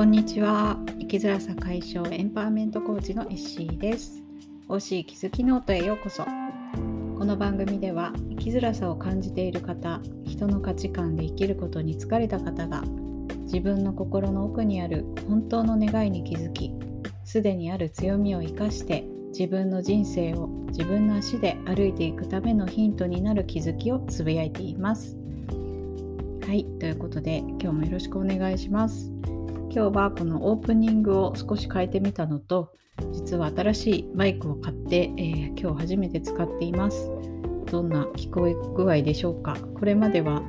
こんにちは。生きづらさ解消エンパワーメントコーチのエッシーです。 OC 気づきノートへようこそ。この番組では生きづらさを感じている方、人の価値観で生きることに疲れた方が自分の心の奥にある本当の願いに気づき、すでにある強みを生かして自分の人生を自分の足で歩いていくためのヒントになる気づきをつぶやいています。はい、ということで今日もよろしくお願いします。今日はこのオープニングを少し変えてみたのと、実は新しいマイクを買って、今日初めて使っています。どんな聞こえ具合でしょうか。これまでは、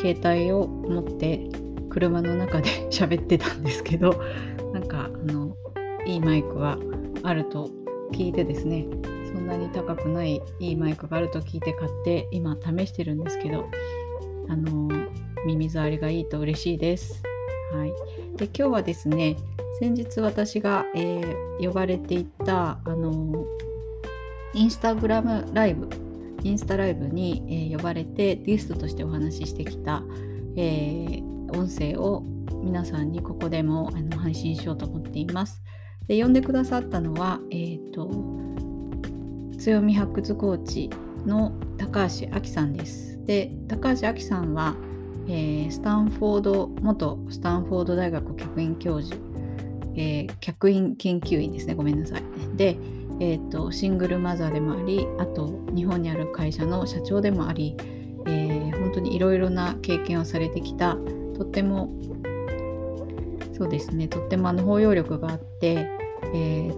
携帯を持って車の中で喋ってたんですけど、なんかいいマイクはあると聞いてですね、そんなに高くないいいマイクがあると聞いて買って今試してるんですけど、耳障りがいいと嬉しいです。はい、で今日はですね、先日私が、呼ばれていたインスタグラムライブ、インスタライブに、呼ばれてゲストとしてお話ししてきた、音声を皆さんにここでも配信しようと思っています。で呼んでくださったのは、強み発掘コーチの高橋亜紀さんです。で高橋亜紀さんは元スタンフォード大学客員教授、客員研究員ですね、ごめんなさい。で、シングルマザーでもあり、あと日本にある会社の社長でもあり、本当にいろいろな経験をされてきた、とっても包容力があって、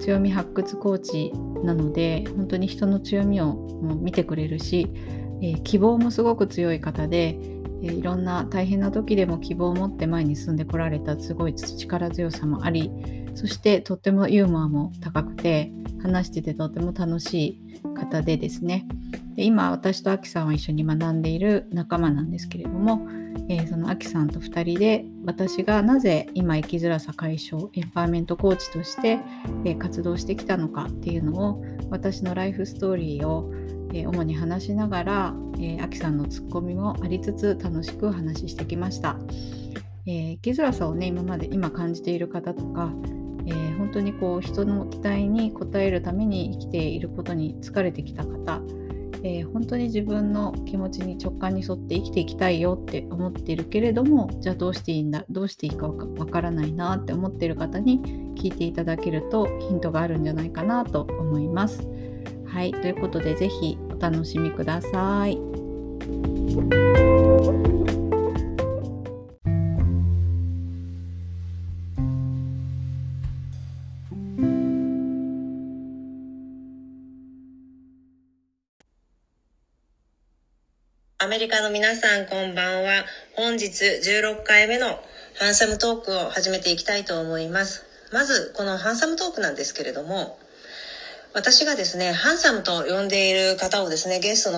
強み発掘コーチなので、本当に人の強みを見てくれるし、希望もすごく強い方で、いろんな大変な時でも希望を持って前に進んでこられた、すごい力強さもあり、そしてとってもユーモアも高くて、話しててとても楽しい方でですね、で今私とアキさんは一緒に学んでいる仲間なんですけれども、そのアキさんと2人で私がなぜ今生きづらさ解消エンパワーメントコーチとして、活動してきたのかっていうのを、私のライフストーリーを主に話しながら、あきさんのツッコミもありつつ楽しく話してきました。生きづらさをね、今感じている方とか、本当に人の期待に応えるために生きていることに疲れてきた方、本当に自分の気持ちに直感に沿って生きていきたいよって思っているけれども、じゃあどうしていいかわからないなって思っている方に聞いていただけるとヒントがあるんじゃないかなと思います。はい、ということでぜひお楽しみください。アメリカの皆さん、こんばんは。本日16回目のハンサムトークを始めていきたいと思います。まずこのハンサムトークなんですけれども、私がですね、ハンサムと呼んでいる方をですね、ゲスト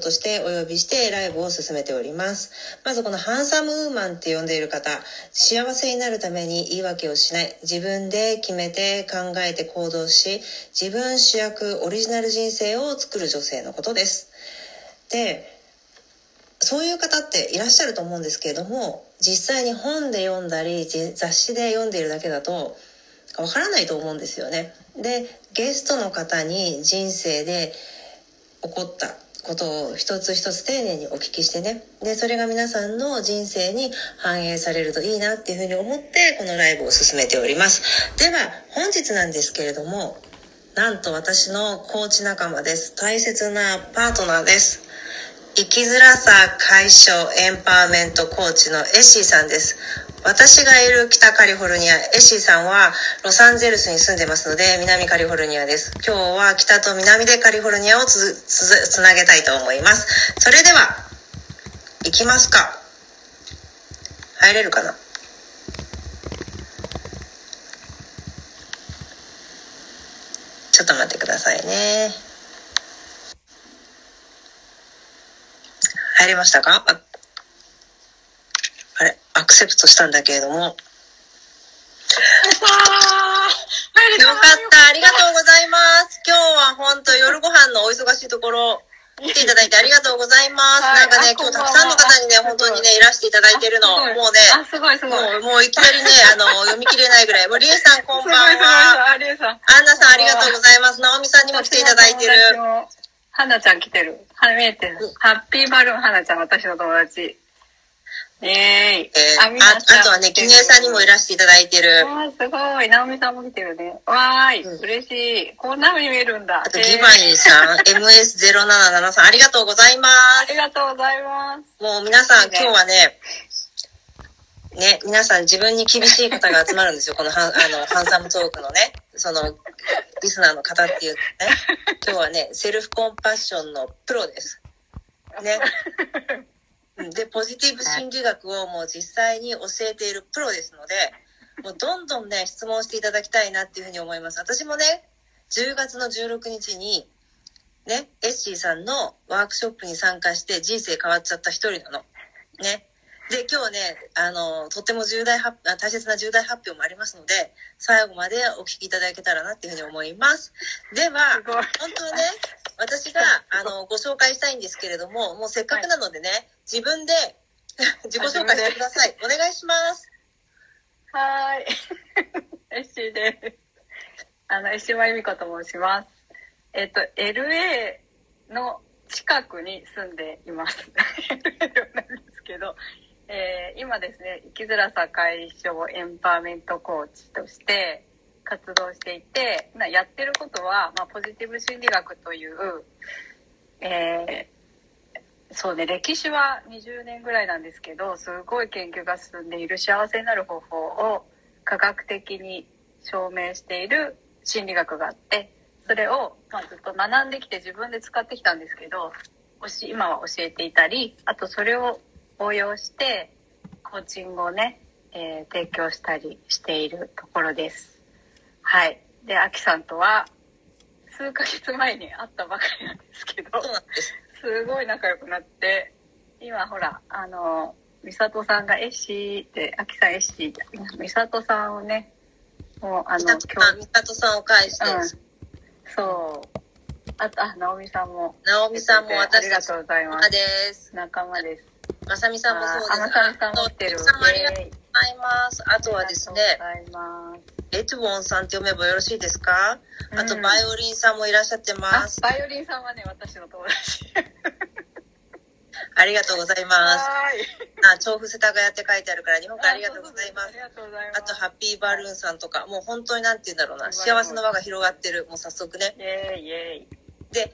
としてお呼びしてライブを進めております。まずこのハンサムウーマンって呼んでいる方、幸せになるために言い訳をしない、自分で決めて考えて行動し、自分主役オリジナル人生を作る女性のことです。で、そういう方っていらっしゃると思うんですけれども、実際に本で読んだり、雑誌で読んでいるだけだと、わからないと思うんですよね。で、ゲストの方に人生で起こったことを一つ一つ丁寧にお聞きしてね、でそれが皆さんの人生に反映されるといいなっていうふうに思って、このライブを進めております。では本日なんですけれども、なんと私のコーチ仲間です。大切なパートナーです。生きづらさ解消エンパワーメントコーチのエッシーさんです。私がいる北カリフォルニア、エッシーさんはロサンゼルスに住んでますので、南カリフォルニアです。今日は北と南でカリフォルニアをつなげたいと思います。それでは、行きますか。入れるかな。ちょっと待ってくださいね。入りましたか？アクセプトしたんだけれども、よかった、ありがとうございます。今日は本当夜ご飯のお忙しいところ来ていただいてありがとうございます。はい、なんかね、今日たくさんの方にね、本当にね、いらしていただいてるの。もうね、すごいすごい。もういきなりね、読み切れないぐらい。もう、りえさんこんばんは。りえさん。アンナさんありがとうございます。なおみさんにも来ていただいてる。はなちゃん来てる。はめてる。ハッピーバルーンはなちゃん、私の友達。ねえ。あとはね、きにえさんにもいらしていただいてる。わー、すごい。なおみさんも来てるね。わーい。嬉しい。こんな風に見えるんだ。あと、ギバインさん、MS077 さん、ありがとうございます。ありがとうございます。もう皆さん、今日はね、皆さん自分に厳しい方が集まるんですよ。このハンサムトークのね、リスナーの方っていうね。今日はね、セルフコンパッションのプロです。ね。で、ポジティブ心理学をもう実際に教えているプロですので、もうどんどんね、質問していただきたいなっていうふうに思います。私もね、10月の16日に、ね、エッシーさんのワークショップに参加して人生変わっちゃった一人なの。ね。で、今日ね、とっても大切な重大発表もありますので、最後までお聞きいただけたらなっていうふうに思います。では、本当はね、私が、ご紹介したいんですけれども、もうせっかくなのでね、自分で自己紹介してください。お願いします。はい。エッシーです。エッシーマユミコと申します。LA の近くに住んでいます。LA なんですけど、今ですね、生きづらさ解消エンパワーメントコーチとして、活動していて、やってることは、ポジティブ心理学という、そうね、歴史は20年ぐらいなんですけど、すごい研究が進んでいる幸せになる方法を科学的に証明している心理学があって、それを、ずっと学んできて自分で使ってきたんですけど、今は教えていたり、あとそれを応用してコーチングをね、提供したりしているところです。はい。で、アキさんとは、数ヶ月前に会ったばかりなんですけど、すごい仲良くなって、今ほら、ミサトさんがエッシーって、アキさんエッシー、ミサトさんをね、もうミサトさんを介して、そう。あと、ナオミさんも。ナオミさんも私たちの仲間です。仲間です。まさみさんもそうです。まさみさんも来てる。ありがとうございます。あとはですね、エトゥボンさんって読めばよろしいですか？あと、バイオリンさんもいらっしゃってます。バイオリンさんはね、私の友達。ありがとうございます。調布世田谷って書いてあるから、日本からありがとうございます。あと、ハッピーバルーンさんとか、もう本当になんて言うんだろうな、幸せの輪が広がってる。もう早速ね。で、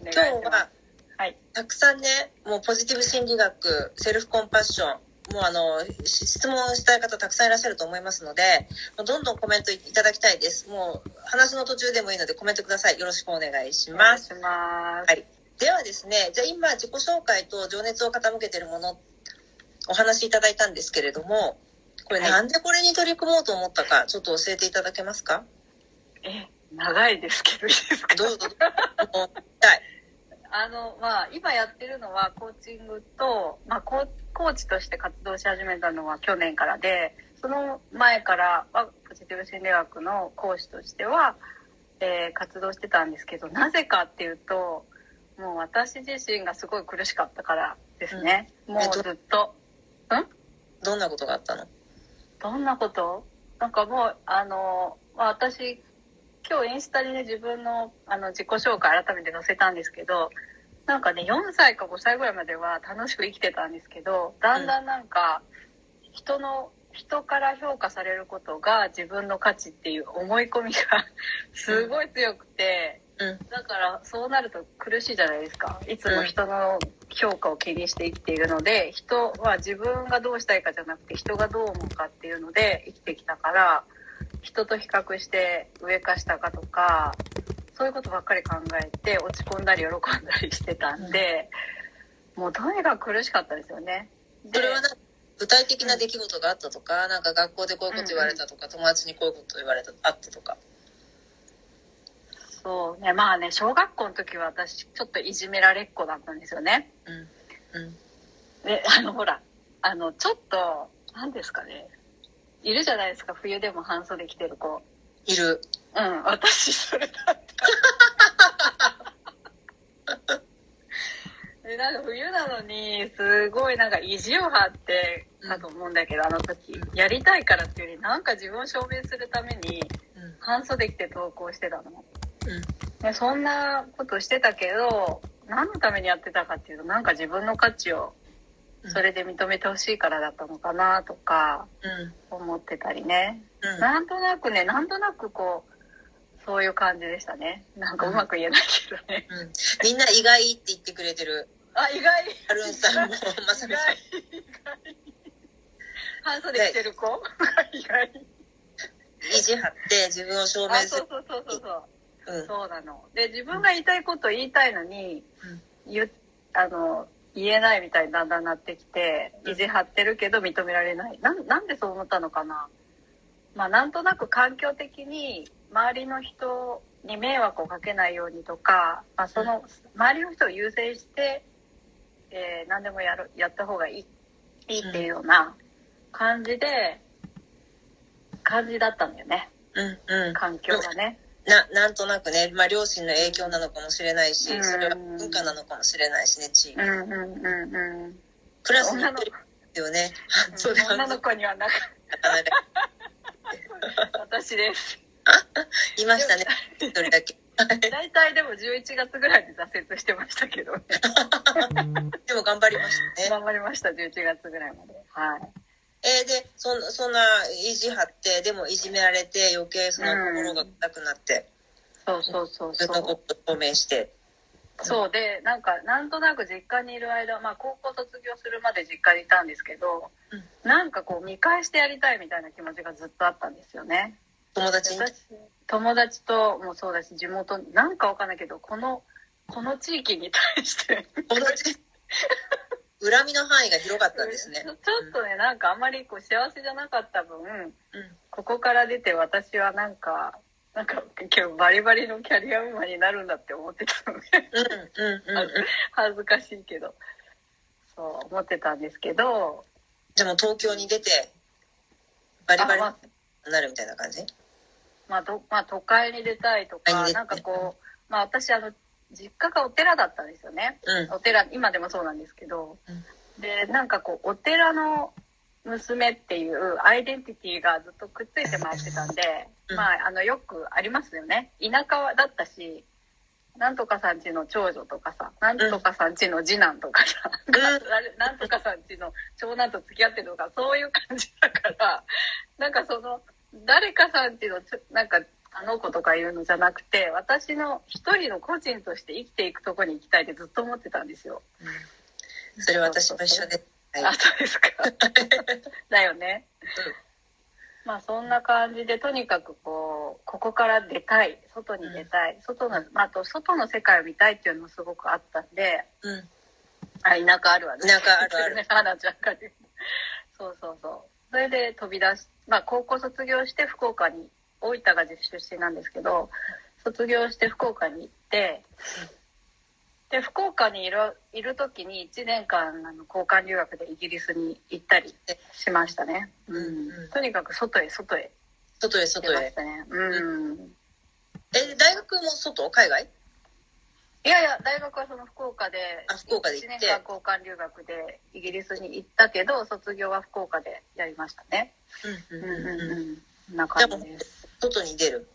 今日は、たくさんね、もうポジティブ心理学、セルフコンパッション、もう質問したい方たくさんいらっしゃると思いますので、どんどんコメントいただきたいです。もう話の途中でもいいのでコメントください。よろしくお願いします。はい。ではですね、じゃあ今自己紹介と情熱を傾けているものお話しいただいたんですけれども、これなんでこれに取り組もうと思ったか、ちょっと教えていただけますか？長いですけどいいですか？どうぞ。今やってるのはコーチングと、コーチとして活動し始めたのは去年からで、その前からはポジティブ心理学の講師としては、活動してたんですけど、なぜかっていうと、もう私自身がすごい苦しかったからですね。もうずっと。どんなことがあったの？どんなこと？なんかもう、私、今日インスタにね、自分の自己紹介改めて載せたんですけど、なんかね、4歳か5歳ぐらいまでは楽しく生きてたんですけど、だんだんなんか人から評価されることが自分の価値っていう思い込みがすごい強くて、だからそうなると苦しいじゃないですか。いつも人の評価を気にして生きているので、人は自分がどうしたいかじゃなくて人がどう思うかっていうので生きてきたから、人と比較して上か下かとかそういうことばっかり考えて落ち込んだり喜んだりしてたんで、もうとにかく苦しかったですよね。それは具体的な出来事があったとか、なんか学校でこういうこと言われたとか、友達にこういうこと言われたあったとか。そうね、小学校の時は私ちょっといじめられっ子だったんですよね。で、ちょっと何ですかね、いるじゃないですか、冬でも半袖着てる子。いる。私それだった。なんか冬なのにすごいなんか意地を張ってたと思うんだけど、あの時やりたいからっていうよりなんか自分を証明するために半袖着て投稿してたの、うん、そんなことしてたけど何のためにやってたかっていうとなんか自分の価値をそれで認めてほしいからだったのかなとか思ってたりね、うん、なんとなくねこうそういう感じでしたね。なんかうまく言えないけどね、うんうん、みんな意外って言ってくれてる。あ、意外ハルンさんもまさみさん半袖着てる子意外意地張って自分を証明する。あ、そう、うん、そうなので自分が言いたいことを言いたいのに、うん、言えないみたいにだんだんなってきて意地張ってるけど認められない なんでそう思ったのかな。まあなんとなく環境的に周りの人に迷惑をかけないようにとか、まあ、その周りの人を優先して、何でもやった方がいいっていうような感じだったんだよね、うんうん、環境がね なんとなくね、まあ、両親の影響なのかもしれないし、うん、それは文化なのかもしれないしね、地域、うんうんうんうん、クラスに行ってるってよね女の子にはなかった私ですいましたね一人だけ大体でも11月ぐらいで挫折してましたけどねでも頑張りましたね。頑張りました。11月ぐらいまで、はい。でそんな意地張ってでもいじめられて余計その心がなくなって、うん、そう自分のことを証明してそうでなんとなく実家にいる間、まあ、高校卒業するまで実家にいたんですけど、うん、なんかこう見返してやりたいみたいな気持ちがずっとあったんですよね。友達ともそうだし地元なんかわかんないけどこの地域に対して恨みの範囲が広かったんですね。ちょっとねなんかあんまりこう幸せじゃなかった分、うん、ここから出て私はなんか今日バリバリのキャリアウーマンになるんだって思ってたので恥ずかしいけどそう思ってたんですけどでも東京に出てバリバリなるみたいな感じ。まあ、都会に出たいとか、なんかこう、まあ私、実家がお寺だったんですよね。うん、お寺、今でもそうなんですけど、うん、で、なんかこう、お寺の娘っていうアイデンティティがずっとくっついて回ってたんで、うん、まあ、よくありますよね。田舎だったし、なんとかさんちの長女とかさ、なんとかさんちの次男とかさ、うん、なんとかさんちの長男と付き合ってるとか、そういう感じだから、なんかその、誰かさんっていうのなんかあの子とかいうのじゃなくて私の一人の個人として生きていくとこに行きたいってずっと思ってたんですよ、うん、それ私も一緒で、はい、あ、そうですかだよね、うん、まあそんな感じでとにかくこうここから出たい外に出たい、うん、まあ、あと外の世界を見たいっていうのもすごくあったんで、うん、あ、田舎あるわね。田舎あるある花ちゃんかねそうそれで飛び出して、まあ、高校卒業して福岡に大分が出身なんですけど卒業して福岡に行ってで福岡にいる時に1年間交換留学でイギリスに行ったりしましたね、うんうん、とにかく外へ出ましたね、うん、大学も海外？いや大学はその福岡で1年間交換留学でイギリスに行ったけど卒業は福岡でやりましたね。うんうんうんうん、な感じです。外に出る、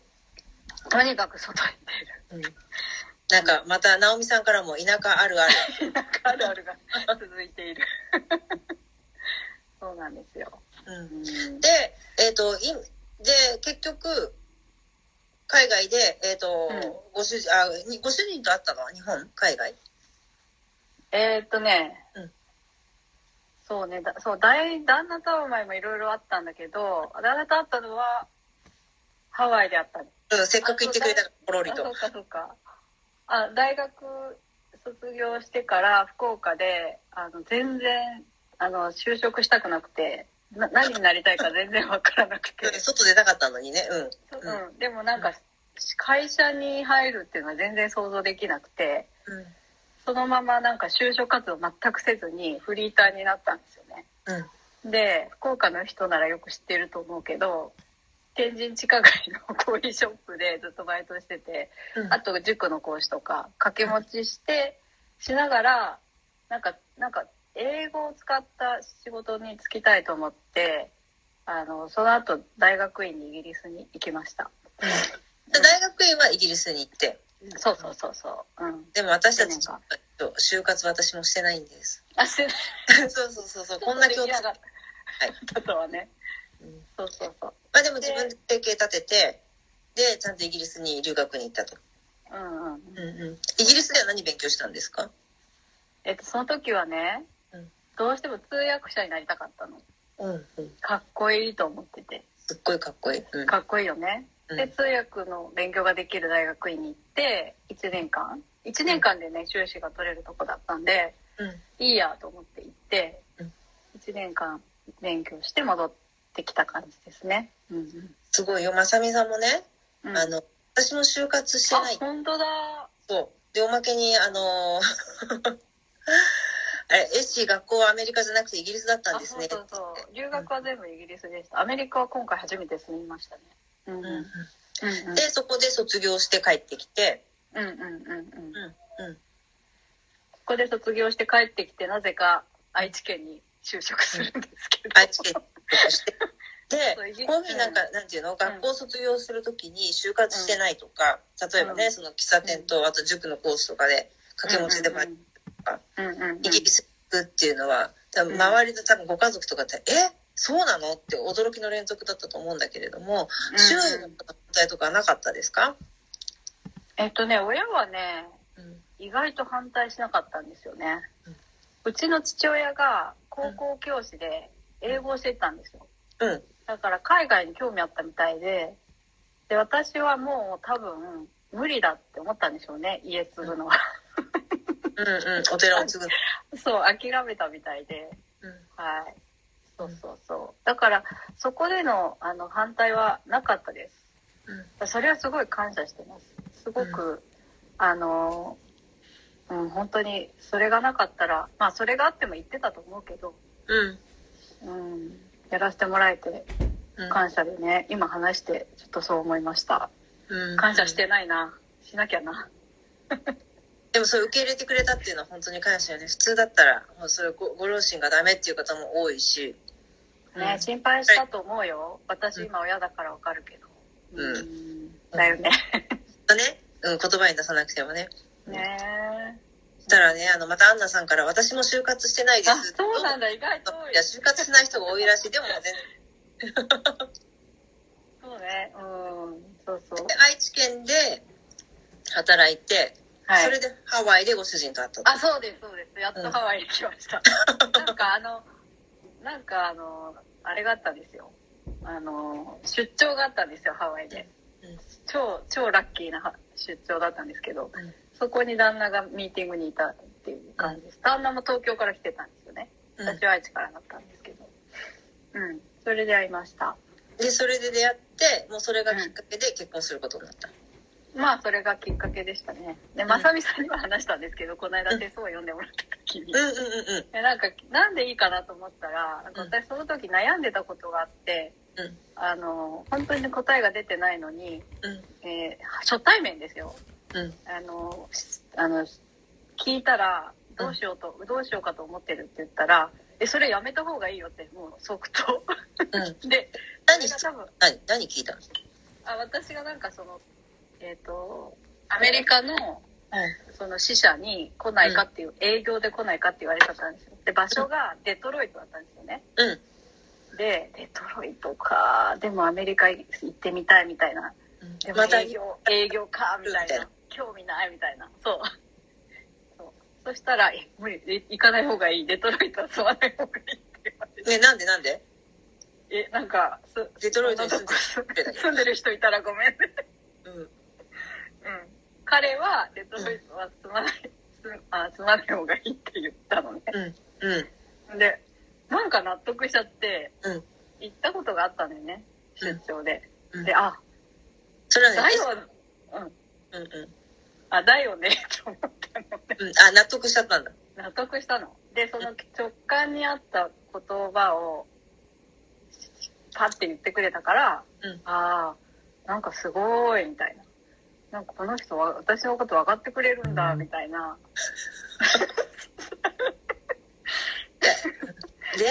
とにかく外に出る、うん、なんかまた直美さんからも田舎あるあるが続いているそうなんですよ、うんうん、でで結局海外で、うん、ご主人と会ったのは日本？海外？うん、そうね、旦那と会う前もいろいろあったんだけど、旦那と会ったのはハワイであったの。うん、せっかく行ってくれたからポロリと。そうか。あ、大学卒業してから福岡で全然就職したくなくて。何になりたいか全然わからなくて外出なかったのにね、うん、うん、でもなんか会社に入るっていうのは全然想像できなくて、うん、そのままなんか就職活動全くせずにフリーターになったんですよね、うん、で福岡の人ならよく知ってると思うけど天神地下街のコーヒーショップでずっとバイトしてて、うん、あと塾の講師とか掛け持ちしながらなんか英語を使った仕事に就きたいと思って、その後大学院にイギリスに行きました。大学院はイギリスに行って、うん、そう、うん、でも私たち就活私もしてないんです。あ、してないそうこんな共通があとはね、うん、そうまあでも自分で生計立ててでちゃんとイギリスに留学に行ったと。イギリスでは何勉強したんですか？その時はね、うん、どうしても通訳者になりたかったの、うんうん、かっこいいと思ってて、すっごいかっこいい、うん、かっこいいよね。で通訳の勉強ができる大学院に行って1年間でね修士が取れるとこだったんで、うん、いいやと思って行って、うん、1年間勉強して戻ってきた感じですね、うんうん、すごいよ。まさみさんもね、うん、私も就活してない。あ、本当だ。そうで、おまけにエッシー学校はアメリカじゃなくてイギリスだったんですね。そう留学は全部イギリスでした、うん、アメリカは今回初めて住みましたね。うんうんうん、でそこで卒業して帰ってきて、そこで卒業して帰ってきて、なぜか愛知県に就職するんですけど、愛知県に就職してでこういうふうになんていうの、学校を卒業するときに就活してないとか、うん、例えばね、うん、その喫茶店とあと塾のコースとかで掛け持ちでもあるとか、イギリスっていうのは多分周りの多分ご家族とかって、うん、そうなのって驚きの連続だったと思うんだけれども、周囲の問題とかなかったですか？親はね、うん、意外と反対しなかったんですよね、うん、うちの父親が高校教師で英語を教えてたんですよ、うん、だから海外に興味あったみたいで、で私はもう多分無理だって思ったんでしょうね、家継ぐのはお寺を継ぐそう諦めたみたいで、うん、はい、そうだからそこでの反対はなかったです、うん、それはすごい感謝してます。すごく、うん、本当にそれがなかったら、まあそれがあっても言ってたと思うけど、うん、うん、やらせてもらえて感謝でね、うん、今話してちょっとそう思いました、うん、感謝してないな、しなきゃなでもそれ受け入れてくれたっていうのは本当に感謝よね。普通だったらもうそれ ご両親がダメっていう方も多いしね、うん、心配したと思うよ、はい、私今親だからわかるけど、うん、だよねだね、うん、言葉に出さなくてもね。ねえ、したらね、またアンナさんから私も就活してないです。あ、そうなんだ、意外と多い。いや、就活しない人が多いらしいでも全然そうね、そう愛知県で働いて、はい、それでハワイでご主人と会ったと。あ、そうですやっとハワイに来ました、うん、あれがあったんですよ、出張があったんですよ、ハワイで、うん、超ラッキーな出張だったんですけど、うん、そこに旦那がミーティングにいたっていう感じです、うん、旦那も東京から来てたんですよね、私は愛知からだったんですけど、うん、それで会いました。でそれで出会ってもうそれがきっかけで結婚することになった、うん、まあそれがきっかけでしたね。で、まさみさんには話したんですけど、この間手相を読んでもらった時に、なんでいいかなと思ったら、なんか私その時悩んでたことがあって、うん、本当に答えが出てないのに、うん、初対面ですよ、うん、聞いたらどうしようかと思ってるって言ったら、それやめた方がいいよってもう即答で、何聞いたの？私がアメリカの、その支社に来ないかっていう、うん、営業で来ないかって言われたんですよ。で場所がデトロイトだったんですよね、うん、でデトロイトか、でもアメリカ行ってみたいみたいな、うん、でも営業かみたいな、興味ないみたいな、そうそしたら無理、行かない方がいい、デトロイトは住まない方がいいって言われて、ね、なんでデトロイトに住んでる人いたらごめんねうんうん、彼はデトロイトは住まない方がいいって言ったのね、うん、でなんか納得しちゃって、うん、行ったことがあったんだよね、出張で、うん、でそれはね、だよねと思ったのね、うん、納得しちゃったんだ。納得したので、その直感にあった言葉をパッて言ってくれたから、うん、なんかすごいみたいな、なんかこの人は私のこと分かってくれるんだみたいな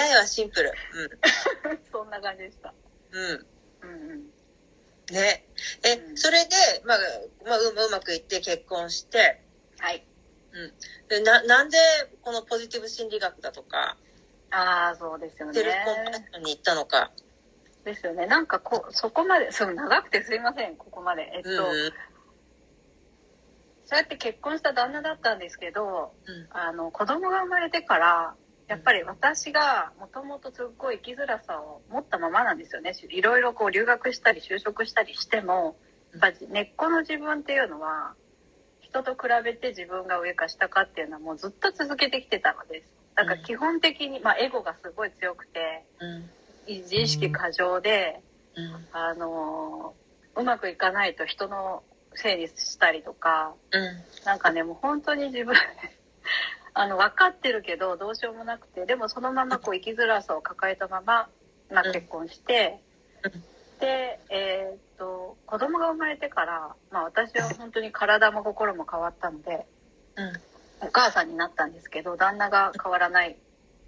いはシンプル。うん、そんな感じでした。うん。うんうん、ね。え、うん、それで、うまくいって結婚して。はい。うん。で、なんで、このポジティブ心理学だとか、ああ、そうですよね。セルフコンパッションに行ったのか。ですよね。なんかそこまで、そう、長くてすいません、ここまで。うんそうやって結婚した旦那だったんですけど、うん、子供が生まれてからやっぱり私がもともとすっごい生きづらさを持ったままなんですよね。いろいろこう留学したり就職したりしてもやっぱ根っこの自分っていうのは人と比べて自分が上か下かっていうのはもうずっと続けてきてたのです。だから基本的に、エゴがすごい強くて、自意識過剰で、うまくいかないと人の整理したりとか、なんかねもう本当に自分分かってるけどどうしようもなくて、でもそのままこう生きづらさを抱えたまま、結婚して、で子供が生まれてから、私は本当に体も心も変わったので、お母さんになったんですけど、旦那が変わらない。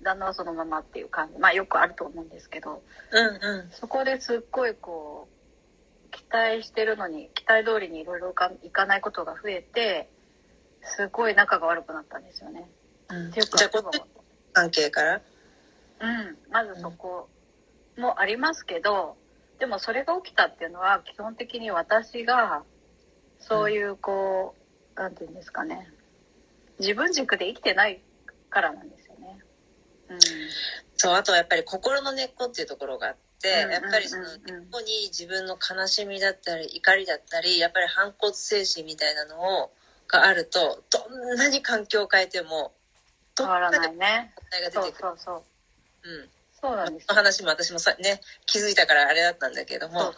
旦那はそのままっていう感じ、よくあると思うんですけど、そこですっごいこう期待してるのに期待通りにいろいろいかないことが増えて、すごい仲が悪くなったんですよね。っていうかじゃあ関係から、まずそこもありますけど、でもそれが起きたっていうのは基本的に私がそういうこう、なんていうんですかね、自分軸で生きてないからなんですよね。そう、あとはやっぱり心の根っこっていうところがあって、やっぱりその根っこに自分の悲しみだったり怒りだったり、やっぱり反骨精神みたいなのがあると、どんなに環境を変えても変わらないね。そうそうそう。そうなんです。この話も私もね気づいたからあれだったんだけども、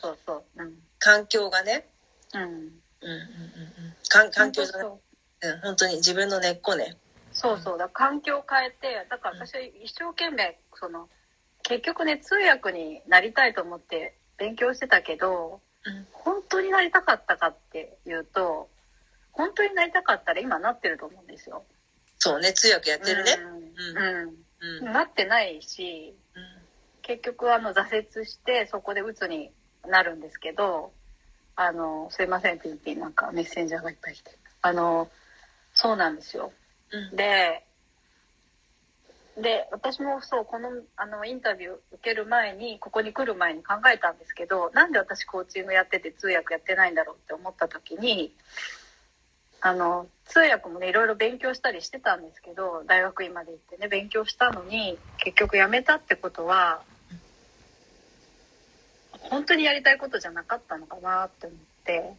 環境がね、環境じゃない、本当に自分の根っこね。そうそうだ、環境を変えて、だから私は一生懸命その結局ね通訳になりたいと思って勉強してたけど、本当になりたかったかっていうと、本当になりたかったら今なってると思うんですよ。そうね、通訳やってるね。なってないし、結局挫折してそこで鬱になるんですけど、すいませんピンピン、なんかメッセンジャーがいっぱい来て、そうなんですよ。で私もそう、この、インタビュー受ける前に、ここに来る前に考えたんですけど、なんで私コーチングやってて通訳やってないんだろうって思った時に、通訳もねいろいろ勉強したりしてたんですけど、大学院まで行ってね勉強したのに結局やめたってことは本当にやりたいことじゃなかったのかなって思って、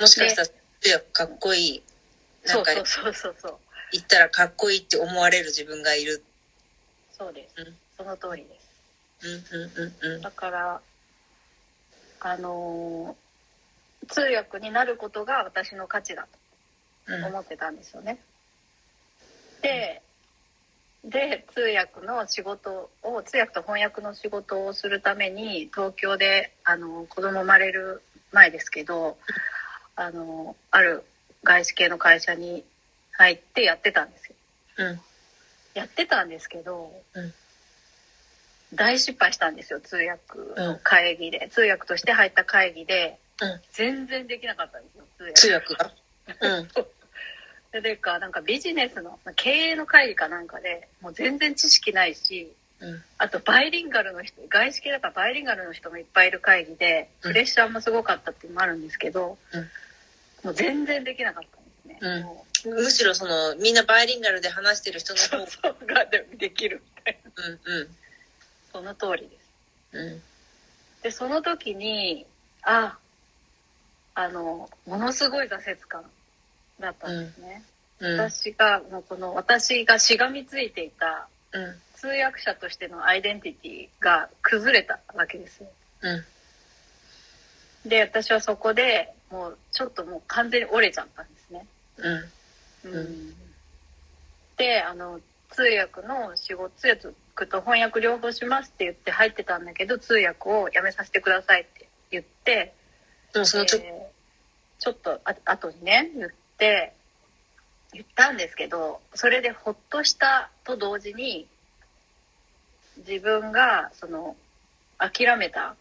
もしかしたら通訳かっこいい、なんか言ったらかっこいいって思われる自分がいる。そうです、その通りです。だから通訳になることが私の価値だと思ってたんですよね。で通訳の仕事を、通訳と翻訳の仕事をするために東京で子供生まれる前ですけど、ある外資系の会社に入ってやってたんですよ。やってたんですけど、大失敗したんですよ。通訳の会議で、通訳として入った会議で、全然できなかったんですよ。通訳が。それかなんかビジネスの経営の会議かなんかで、もう全然知識ないし、あとバイリンガルの人、外資系だからバイリンガルの人もいっぱいいる会議で、プレッシャーもすごかったっていうのもあるんですけど、もう全然できなかったんですね。むしろそのみんなバイリンガルで話してる人の方ができるみたいな。その通りです。でその時にものすごい挫折感だったんですね。私がしがみついていた通訳者としてのアイデンティティが崩れたわけです。で私はそこでもうちょっともう完全に折れちゃったんですね。で通訳と翻訳両方しますって言って入ってたんだけど、通訳をやめさせてくださいって言って、ちょっと後にね言ったんですけど、それでほっとしたと同時に自分がその諦めた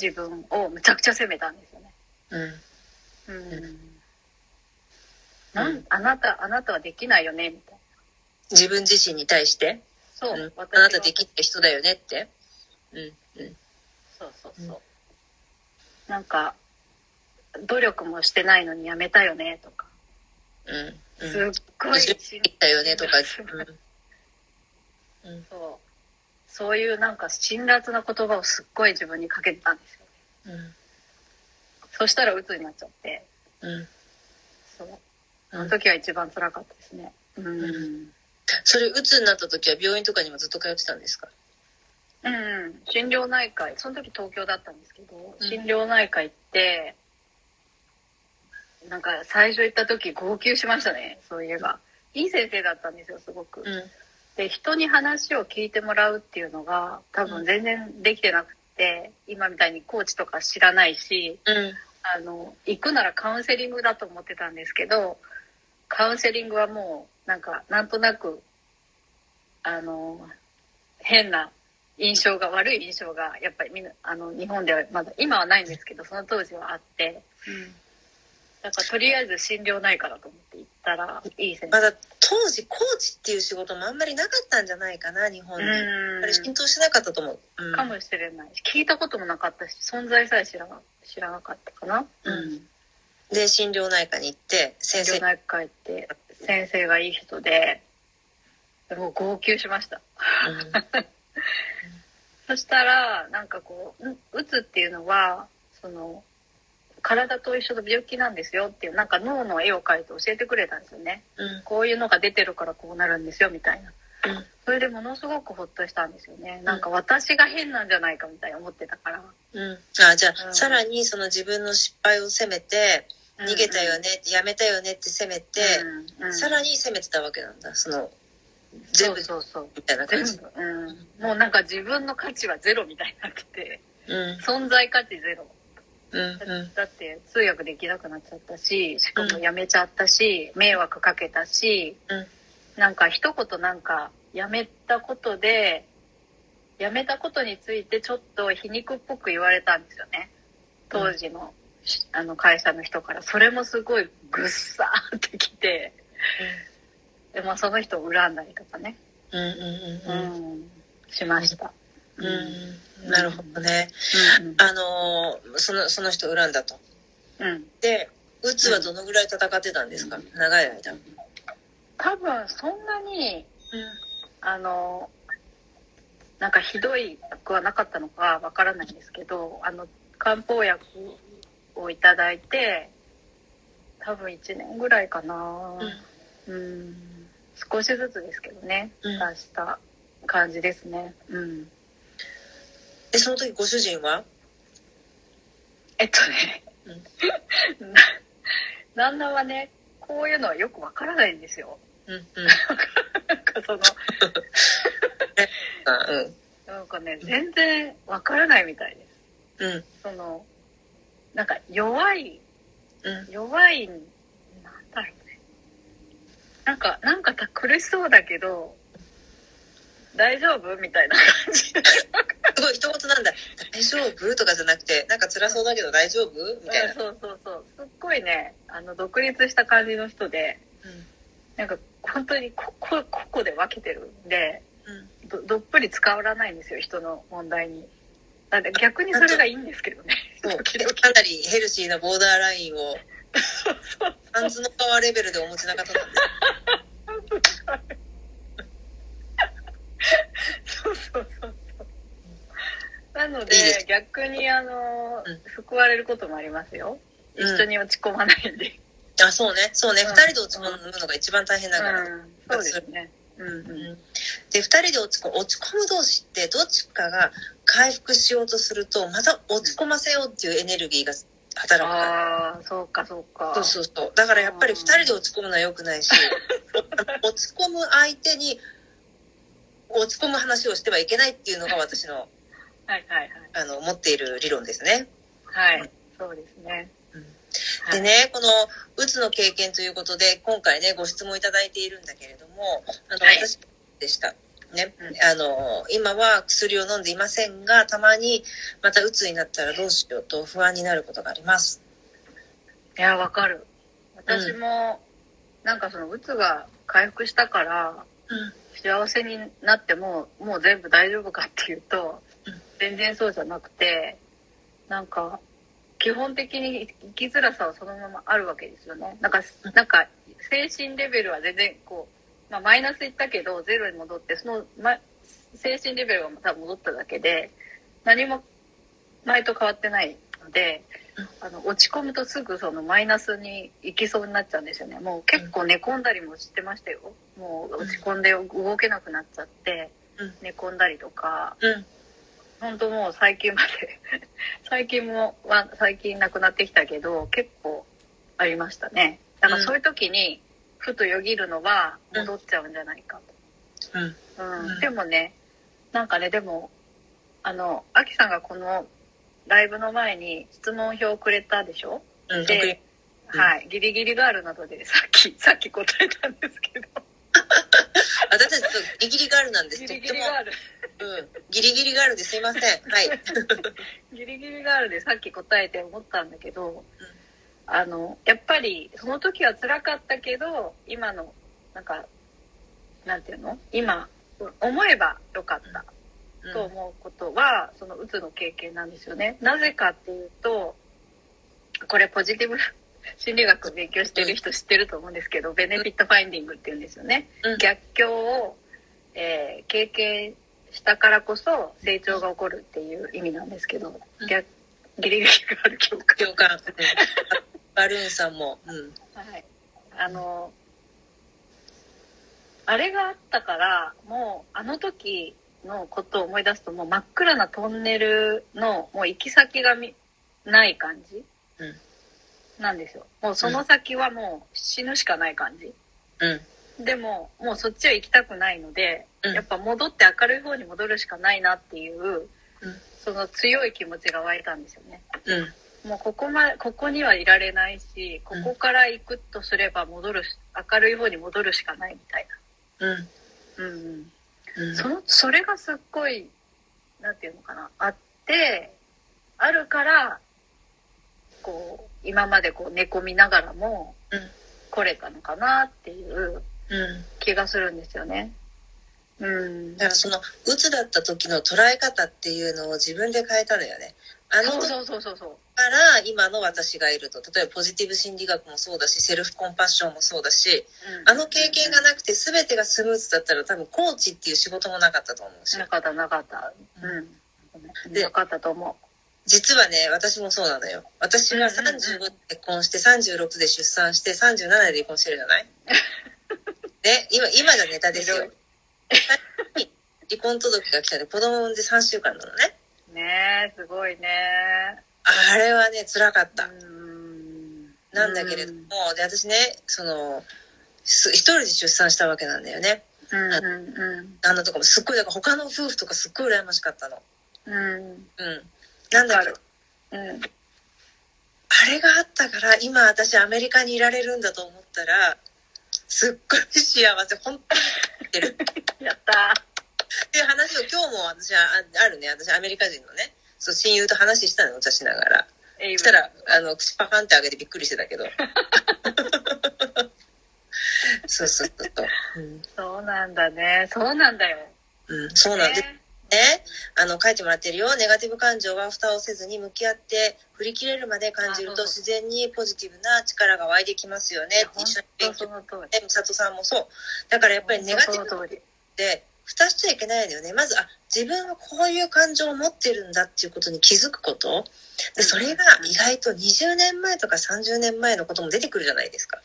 自分をむちゃくちゃ責めたんですよね。うんうんうん、あなたはできないよねみたいな。自分自身に対して、そう、うん、あなたできない人だよねって。うんうん。そうそうそう。うん、なんか努力もしてないのにやめたよねとか。うんうん、すっごいしんどいたよねとか。うん、そういうなんか辛辣な言葉をすっごい自分にかけてたんですよね。うん、そしたら鬱になっちゃって、うん、そう、あの時は一番辛かったですね。うんうん、それ鬱になった時は病院とかにもずっと通ってたんですか？うん、うん、心療内科、その時東京だったんですけど、心療内科行って、なんか最初行った時号泣しましたね。そういえばいい先生だったんですよ、すごく。うん、で人に話を聞いてもらうっていうのが多分全然できてなくて、うん、今みたいにコーチとか知らないし、うん、行くならカウンセリングだと思ってたんですけど、カウンセリングはもうなんとなく変な印象が悪い印象がやっぱりみんな日本ではまだ今はないんですけど、その当時はあって、うん、だからとりあえず心療内科だと思って行ったらいい先生、まだ当時コーチっていう仕事もあんまりなかったんじゃないかな、日本に。あれ浸透しなかったと思う、うん、かもしれない。聞いたこともなかったし、存在さえ知らなかったかな、うん、で心療内科に行って先生がいい人で、もう号泣しました、うん、そしたらなんかこう、うつっていうのはその体と一緒の病気なんですよっていう、なんか脳の絵を描いて教えてくれたんですよね、うん、こういうのが出てるからこうなるんですよみたいな、うん、それでものすごくほっとしたんですよね、うん、なんか私が変なんじゃないかみたいに思ってたから、うん、じゃあ、うん、さらにその自分の失敗を責めて、逃げたよね、うんうん、やめたよねって責めて、うんうん、さらに責めてたわけなんだ、その全部そうみたいな感じ、うんうん、もうなんか自分の価値はゼロみたいになってて、うん、存在価値ゼロ、うんうん、だって通訳できなくなっちゃったし、しかもやめちゃったし、うん、迷惑かけたし、うん、なんか一言なんかやめたことについてちょっと皮肉っぽく言われたんですよね、当時の、うん、会社の人から。それもすごいぐっさーってきて、うん、でまあその人を恨んだりとかね、うんうんうんうん、しました。うんうんなるほどね、うんうん、その人を恨んだと、うん、でうつはどのぐらい戦ってたんですか、うん、長い間。多分そんなに、うん、なんかひどいくはなかったのかわからないんですけど、漢方薬をいただいて多分1年ぐらいかな、うん、うん少しずつですけどね、出した感じですね。うんその時ご主人はうん、旦那はね、こういうのはよくわからないんですよ。うんうん、なんかなんかね、全然わからないみたいです。うん、なんか弱いなんだろうね。なんか苦しそうだけど。大丈夫みたいな感じすごい一言なんだ大丈夫とかじゃなくて、なんか辛そうだけど大丈夫みたいな、そうすっごいね独立した感じの人で、うん、なんか本当にここで分けてるんで、うん、どっぷり使わないんですよ、人の問題に。なんで逆にそれがいいんですけどねかなりヘルシーなボーダーラインをパンツの皮レベルでお持ちな方なんでそうなので逆に救われることもありますよ、うん、一緒に落ち込まないで。あ、そうね、うん、2人で落ち込むのが一番大変だから、うん、そうですね、うんうん、で2人で落ち込む同士ってどっちかが回復しようとするとまた落ち込ませようっていうエネルギーが働くから。あ、そうかそうだからやっぱり2人で落ち込むのは良くないし落ち込む相手に落ち込む話をしてはいけないっていうのが私のはい、持っている理論ですね。はい、うん、そうですね、うんはい、でね、このうつの経験ということで今回ねご質問いただいているんだけれども、はい、私でしたね、今は薬を飲んでいませんが、たまにまた鬱になったらどうしようと不安になることがあります。いや、わかる。私も、なんかその鬱が回復したから、幸せになっても、もう全部大丈夫かっていうと、全然そうじゃなくて、なんか、基本的に生きづらさはそのままあるわけですよね。なんか精神レベルは全然こう、まあ、マイナスいったけどゼロに戻って、その、精神レベルがまた戻っただけで何も前と変わってないので、落ち込むとすぐそのマイナスに行きそうになっちゃうんですよね。もう結構寝込んだりもしてましたよ。もう落ち込んで動けなくなっちゃって寝込んだりとか、本当もう最近まで最近なくなってきたけど結構ありましたね。だからそういう時にふとよぎるのは戻っちゃうんじゃないかと、でもね、なんかね、でもあきさんがこのライブの前に質問票をくれたでしょ、で、はい、ギリギリガールなどでさっき答えたんですけど私たちギリギリガールなんです。ギリギリガールギリギリガールですいません、はいギリギリガールでさっき答えて思ったんだけど、やっぱりその時は辛かったけど今のなんかなんていうの、今思えばよかったと思うことは、そのうつの経験なんですよね。なぜかっていうと、これポジティブ心理学を勉強してる人知ってると思うんですけど、ベネフィットファインディングっていうんですよね。逆境を、経験したからこそ成長が起こるっていう意味なんですけど、ギリギリがある共感バルーンさんも、はい、あれがあったから、もうあの時のことを思い出すともう真っ暗なトンネルのもう行き先がない感じ、なんですよ。もうその先はもう死ぬしかない感じ、でももうそっちは行きたくないので、やっぱ戻って明るい方に戻るしかないなっていう、その強い気持ちが湧いたんですよね。もうここにはいられないし、ここから行くとすれば明るい方に戻るしかないみたいな。それがすっごい、なんていうのかな、あって、あるから、こう、今までこう寝込みながらも、来れたのかなっていう気がするんですよね。だからその鬱だった時の捉え方っていうのを自分で変えたのよね。そうから今の私がいると、例えばポジティブ心理学もそうだし、セルフコンパッションもそうだし、経験がなくて全てがスムーズだったら多分コーチっていう仕事もなかったと思うし。なかった。なかったと思う。実はね、私もそうなのよ。私は35で結婚して、36で出産して、37で離婚してるじゃないで、今がネタですよ。離婚届が来たで、子供産んで3週間なのね。ねえ、すごいね。あれはね、辛かった。なんだけれども、で、私ね、一人で出産したわけなんだよね。とかもすっごい、だから他の夫婦とかすっごい羨ましかったの。なんだけど、あれがあったから、今私アメリカにいられるんだと思ったら、すっごい幸せ、本当に言ってる。やったー。っていう話を今日も私はあるね、私アメリカ人のね、そう親友と話したの、お茶しながら。したら、口パカンって開けてびっくりしてたけど。そう。そうなんだね。そうなんだよ。そうなんです。ね、書いてもらってるよ。ネガティブ感情は蓋をせずに向き合って振り切れるまで感じると自然にポジティブな力が湧いてきますよね。一緒に勉強して、美里さんもそう。だからやっぱりネガティブって蓋しちゃいけないんだよね。まず、自分はこういう感情を持ってるんだっていうことに気づくこと。で、それが意外と20年前とか30年前のことも出てくるじゃないですか。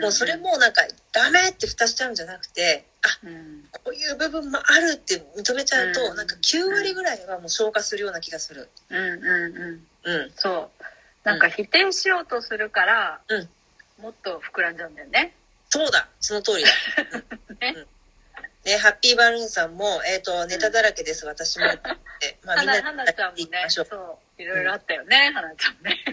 もうそれもなんかダメって蓋しちゃうんじゃなくて、こういう部分もあるって認めちゃうと、なんか9割ぐらいはもう消化するような気がする。そう。なんか否定しようとするから、もっと膨らんじゃうんだよね。そうだ、その通りだ。ね、ハッピーバルーンさんも、ネタだらけです、私も。みんなで行きましょう。そう、いろいろあったよね、はなちゃんね。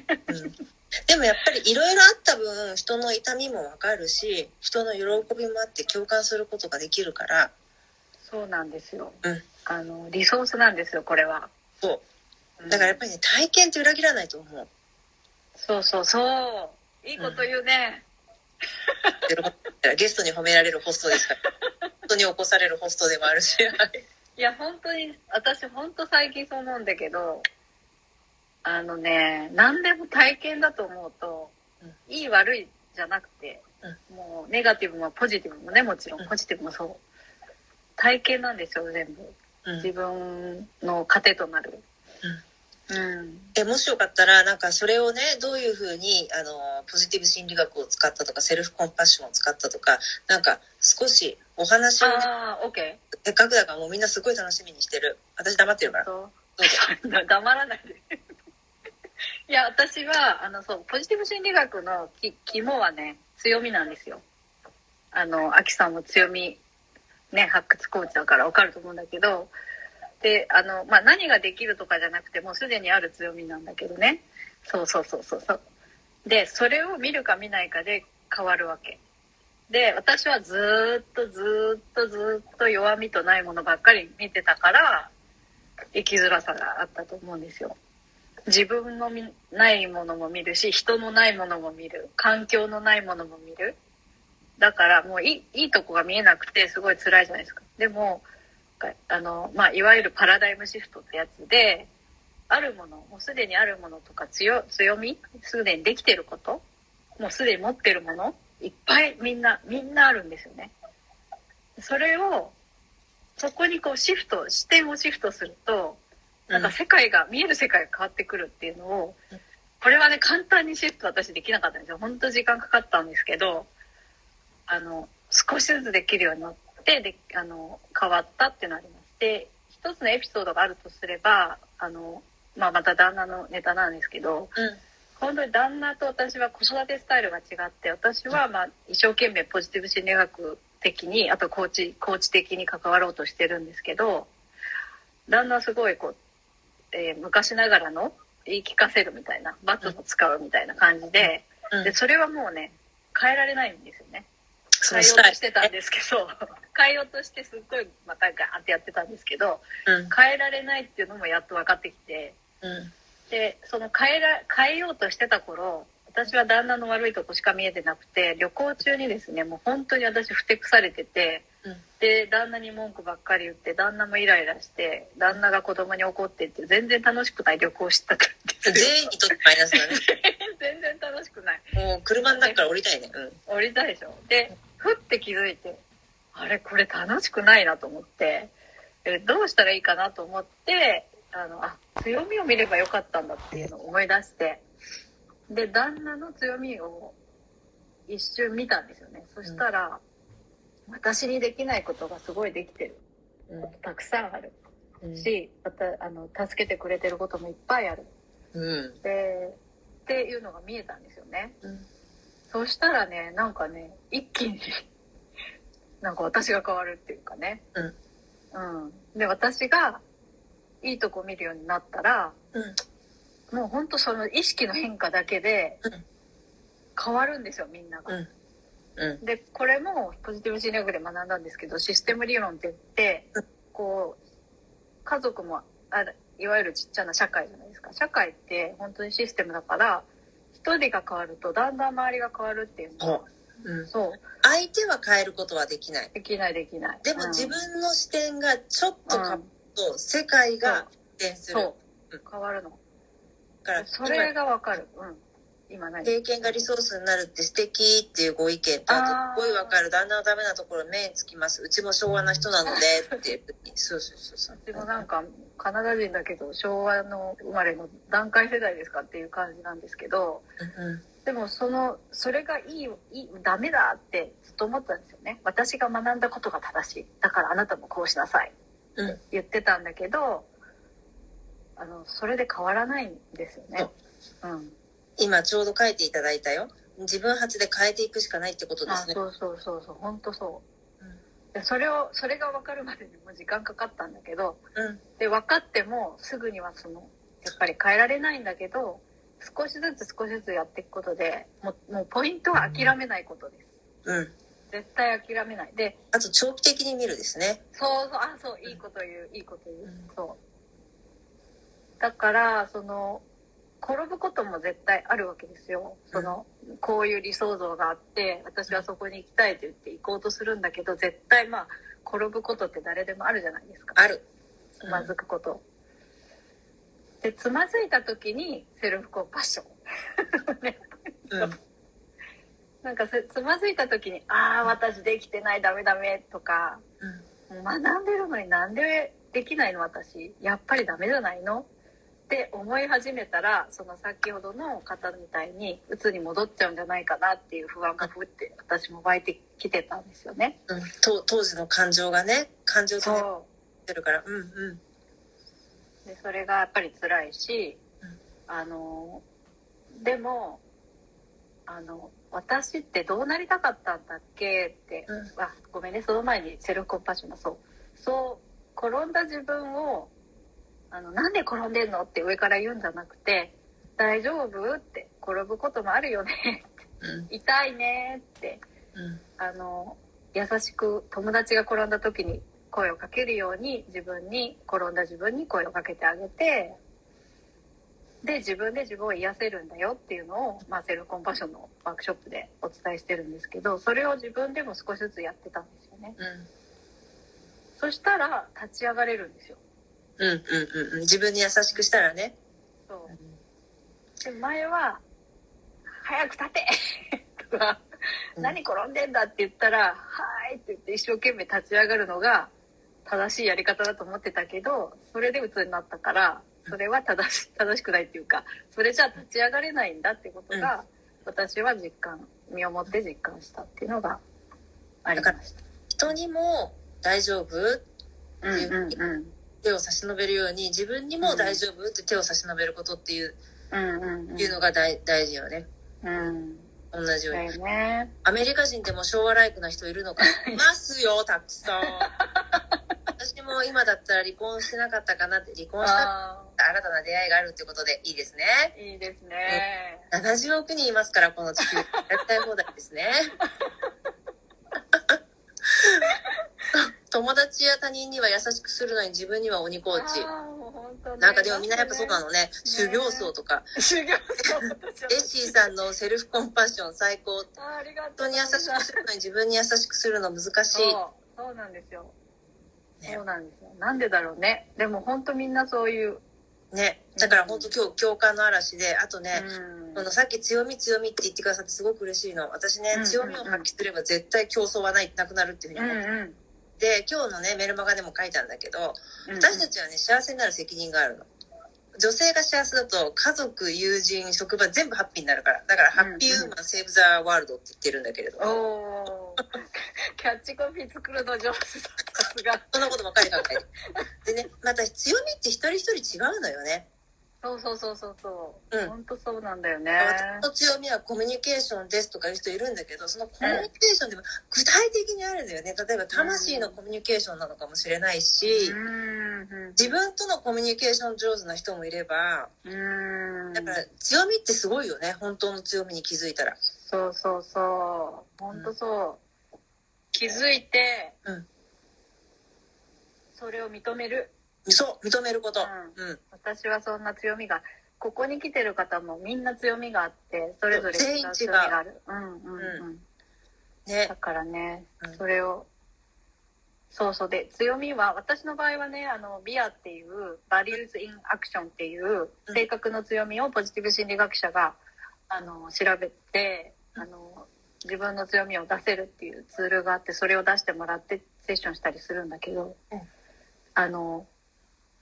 でもやっぱりいろいろあった分、人の痛みもわかるし、人の喜びもあって共感することができるから、そうなんですよ、うん、リソースなんですよこれは。そうだからやっぱりね、体験って裏切らないと思う。そうそうそう、いいこと言うね、うん、ゲストに褒められるホストですから本当に起こされるホストでもあるしいや本当に私本当最近そう思うんだけど、何でも体験だと思うと、うん、いい悪いじゃなくて、うん、もうネガティブもポジティブもね、もちろんポジティブもそう、うん、体験なんですよ全部、うん、自分の糧となる、うんうん、もしよかったらなんかそれをね、どういうふうにポジティブ心理学を使ったとかセルフコンパッションを使ったとか、なんか少しお話を、ね、OK、せっかくだからもうみんなすごい楽しみにしてる。私黙ってるから。そう黙らないでいや私はそうポジティブ心理学の肝はね、強みなんですよ。アキさんも強みね、発掘コーチだから分かると思うんだけど、でまあ、何ができるとかじゃなくてもうすでにある強みなんだけどね。そうそうそうそう。でそれを見るか見ないかで変わるわけで、私はずーっと弱みとないものばっかり見てたから生きづらさがあったと思うんですよ。自分のないものも見るし、人のないものも見る、環境のないものも見る。だからもういいとこが見えなくてすごい辛いじゃないですか。でもまあ、いわゆるパラダイムシフトってやつで、あるもの、もうすでにあるものとか強み、すでにできてること、もうすでに持ってるもの、いっぱいみんなあるんですよね。それをそこにこう視点をシフトすると、なんか見える世界が変わってくるっていうのを、これはね簡単にシフト私できなかったんですよ。本当時間かかったんですけど、少しずつできるようになって変わったっていうのがありまして、一つのエピソードがあるとすれば、まあ、また旦那のネタなんですけど、うん、本当に旦那と私は子育てスタイルが違って、私はまあ一生懸命ポジティブ心理学的に、あとコーチ的に関わろうとしてるんですけど、旦那はすごいこう、昔ながらの言い聞かせるみたいな、罰を使うみたいな感じで、うんうん、でそれはもうね変えられないんですよね。変えようとしてたんですけど変えようとしてすっごいまたガーってやってたんですけど、うん、変えられないっていうのもやっと分かってきて、うん、でその変えようとしてた頃、私は旦那の悪いとこしか見えてなくて、旅行中にですね、もう本当に私ふてくされてて、うん、で旦那に文句ばっかり言って、旦那もイライラして、旦那が子供に怒ってって、全然楽しくない旅行をしてたんですよ。全員にとってマイナスだね全然楽しくない。もう車の中から降りたいね、うん、降りたいでしょ。でふって気づいて、あれこれ楽しくないなと思って、どうしたらいいかなと思って、強みを見ればよかったんだっていうのを思い出して、で旦那の強みを一瞬見たんですよね。そしたら、うん、私にできないことがすごいできてる、うん、たくさんあるし、うん、また助けてくれてることもいっぱいある、うん、っていうのが見えたんですよね、うん。そしたらね、なんかね、一気になんか私が変わるっていうかね、うん、うん、で私がいいとこ見るようになったら、うん、もうほんとその意識の変化だけで変わるんですよ、みんなが、うんうん。でこれもポジティブ心理学で学んだんですけど、システム理論って言って、うん、こう家族もいわゆるちっちゃな社会じゃないですか。社会って本当にシステムだから、一人が変わるとだんだん周りが変わるっていうの、うん、そう、相手は変えることはできない、できない、でも、うん、自分の視点がちょっと変わると、うん、世界が変する、そう、うん、変わるのだから、それがわかる、うん、今何経験がリソースになるって素敵っていうご意見と、あとすごいわかる、旦那のダメなところ目につきます、うちも昭和な人なのでってそうでもなんかカナダ人だけど昭和の生まれの団塊世代ですかっていう感じなんですけど、うん、でもそれがいいダメだってずっと思ったんですよね。私が学んだことが正しい、だからあなたもこうしなさいって言ってたんだけど、うん、それで変わらないんですよね、うん、今ちょうど書いていただいたよ、自分発で変えていくしかないってことですね。あ、そう本当そうそれが分かるまでにも時間かかったんだけど、うん、で分かってもすぐにはやっぱり変えられないんだけど、少しずつやっていくことでもうポイントは諦めないことです、うん絶対諦めないで、あと長期的に見るですね。そうそう、あ、そう、いいこと言う、いいこと言う、うん、そうだから、その転ぶことも絶対あるわけですよ。その、うん、こういう理想像があって、私はそこに行きたいと言って行こうとするんだけど、絶対まあ転ぶことって誰でもあるじゃないですか。ある、つまずくこと、うん、でつまずいた時にセルフコンパッション、ね、うん、なんかつまずいた時に、ああ私できてない、ダメダメとか、うん、学んでるのになんでできないの、私やっぱりダメじゃないのって思い始めたら、その先ほどの方みたいに鬱に戻っちゃうんじゃないかなっていう不安がふって私も湧いてきてたんですよね、うん、当時の感情がね、感情と出てるから、 うんうん、でそれがやっぱり辛いし、うん、でも私ってどうなりたかったんだっけって、うん、あ、ごめんね、その前にセルフコンパッションもそう転んだ自分をなんで転んでんのって上から言うんじゃなくて、大丈夫って、転ぶこともあるよねって、うん、痛いねって、うん、優しく友達が転んだ時に声をかけるように、自分に、転んだ自分に声をかけてあげて、で自分で自分を癒せるんだよっていうのを、まあ、セルフコンパッションのワークショップでお伝えしてるんですけど、それを自分でも少しずつやってたんですよね、うん、そしたら立ち上がれるんですよ。うんうんうん、自分に優しくしたらね。そうで、前は早く立てとか、何転んでんだって言ったら、はいって言って一生懸命立ち上がるのが正しいやり方だと思ってたけど、それで鬱になったから、それは正しくないっていうか、それじゃあ立ち上がれないんだってことが、私は実感、身をもって実感したっていうのがありました。だから人にも大丈夫っていう、うんうんうん、手を差し伸べるように、自分にも大丈夫って手を差し伸べることっていう、うんうんうん、いうのが大事よね、うん、同じように、ね、アメリカ人でも昭和ライクな人いるのかいますよ、たくさん私も今だったら離婚してなかったかなって、離婚したら新たな出会いがあるってことでいいですね。いいですね。70億人いますから、この地球、やりたい放題ですね友達や他人には優しくするのに、自分には鬼コーチ。なんかでもみんなやっぱそうなのね。修行僧とか。修行僧。エッシーさんのセルフコンパッション最高。人に優しくするのに自分に優しくするの難しい。そうなんですよ。そうなんですよ。なんでだろうね。でも本当みんなそういう。ね。だから本当今日共感の嵐で、あとね、このさっき強みって言ってくださってすごく嬉しいの。私ね、強みを発揮すれば絶対競争はなくなるっていうふうに思って。うんうんで今日のねメルマガでも書いたんだけど、私たちはね幸せになる責任があるの。女性が幸せだと家族、友人、職場全部ハッピーになるから、だからハッピーウーマン、セーブザワールドって言ってるんだけれども、おキャッチコピー作るの上手だ、さすがそんなことばっかり考えるでね、また強みって一人一人違うのよね。そう、うん、本当そうなんだよね。私の強みはコミュニケーションですとかいう人いるんだけど、そのコミュニケーションでも具体的にあるんだよね。例えば魂のコミュニケーションなのかもしれないし、うん、自分とのコミュニケーション上手な人もいれば、うん、だから強みってすごいよね、本当の強みに気づいたら。そう、本当そう、うん、気づいて、うん、それを認める。そう、認めること、うんうん、私はそんな強みが、ここに来てる方もみんな強みがあって、それぞれ違う強みがある、だからね、うん、それをそうで、強みは私の場合はね、ビアっていうバリューズ・イン・アクションっていう性格の強みをポジティブ心理学者が調べて、自分の強みを出せるっていうツールがあって、それを出してもらってセッションしたりするんだけど、うん、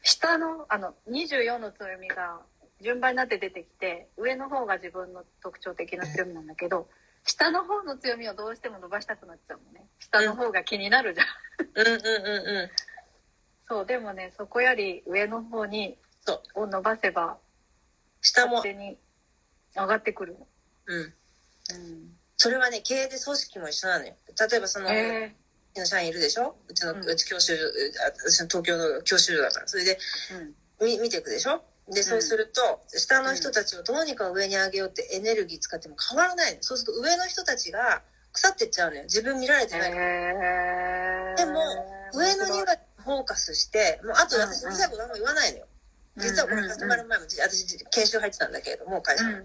下の24の強みが順番になって出てきて、上の方が自分の特徴的な強みなんだけど、下の方の強みをどうしても伸ばしたくなっちゃうのね。下の方が気になるじゃん。うん。そうでもね、そこより上の方にを伸ばせば下も勝手に上がってくる。うん。それはね、経営で組織も一緒なのよ。例えばその。社員いるでしょ、うち教習所、私の東京の教習所だから、それで、うん、見ていくでしょ。でそうすると、うん、下の人たちをどうにか上に上げようってエネルギー使っても変わらないの。そうすると上の人たちが腐ってっちゃうのよ。自分見られてないから。でも、上の2がフォーカスして、もうあと私の最後何も言わないのよ。実はこの始まる前も、私、研修入ってたんだけれども、会社の午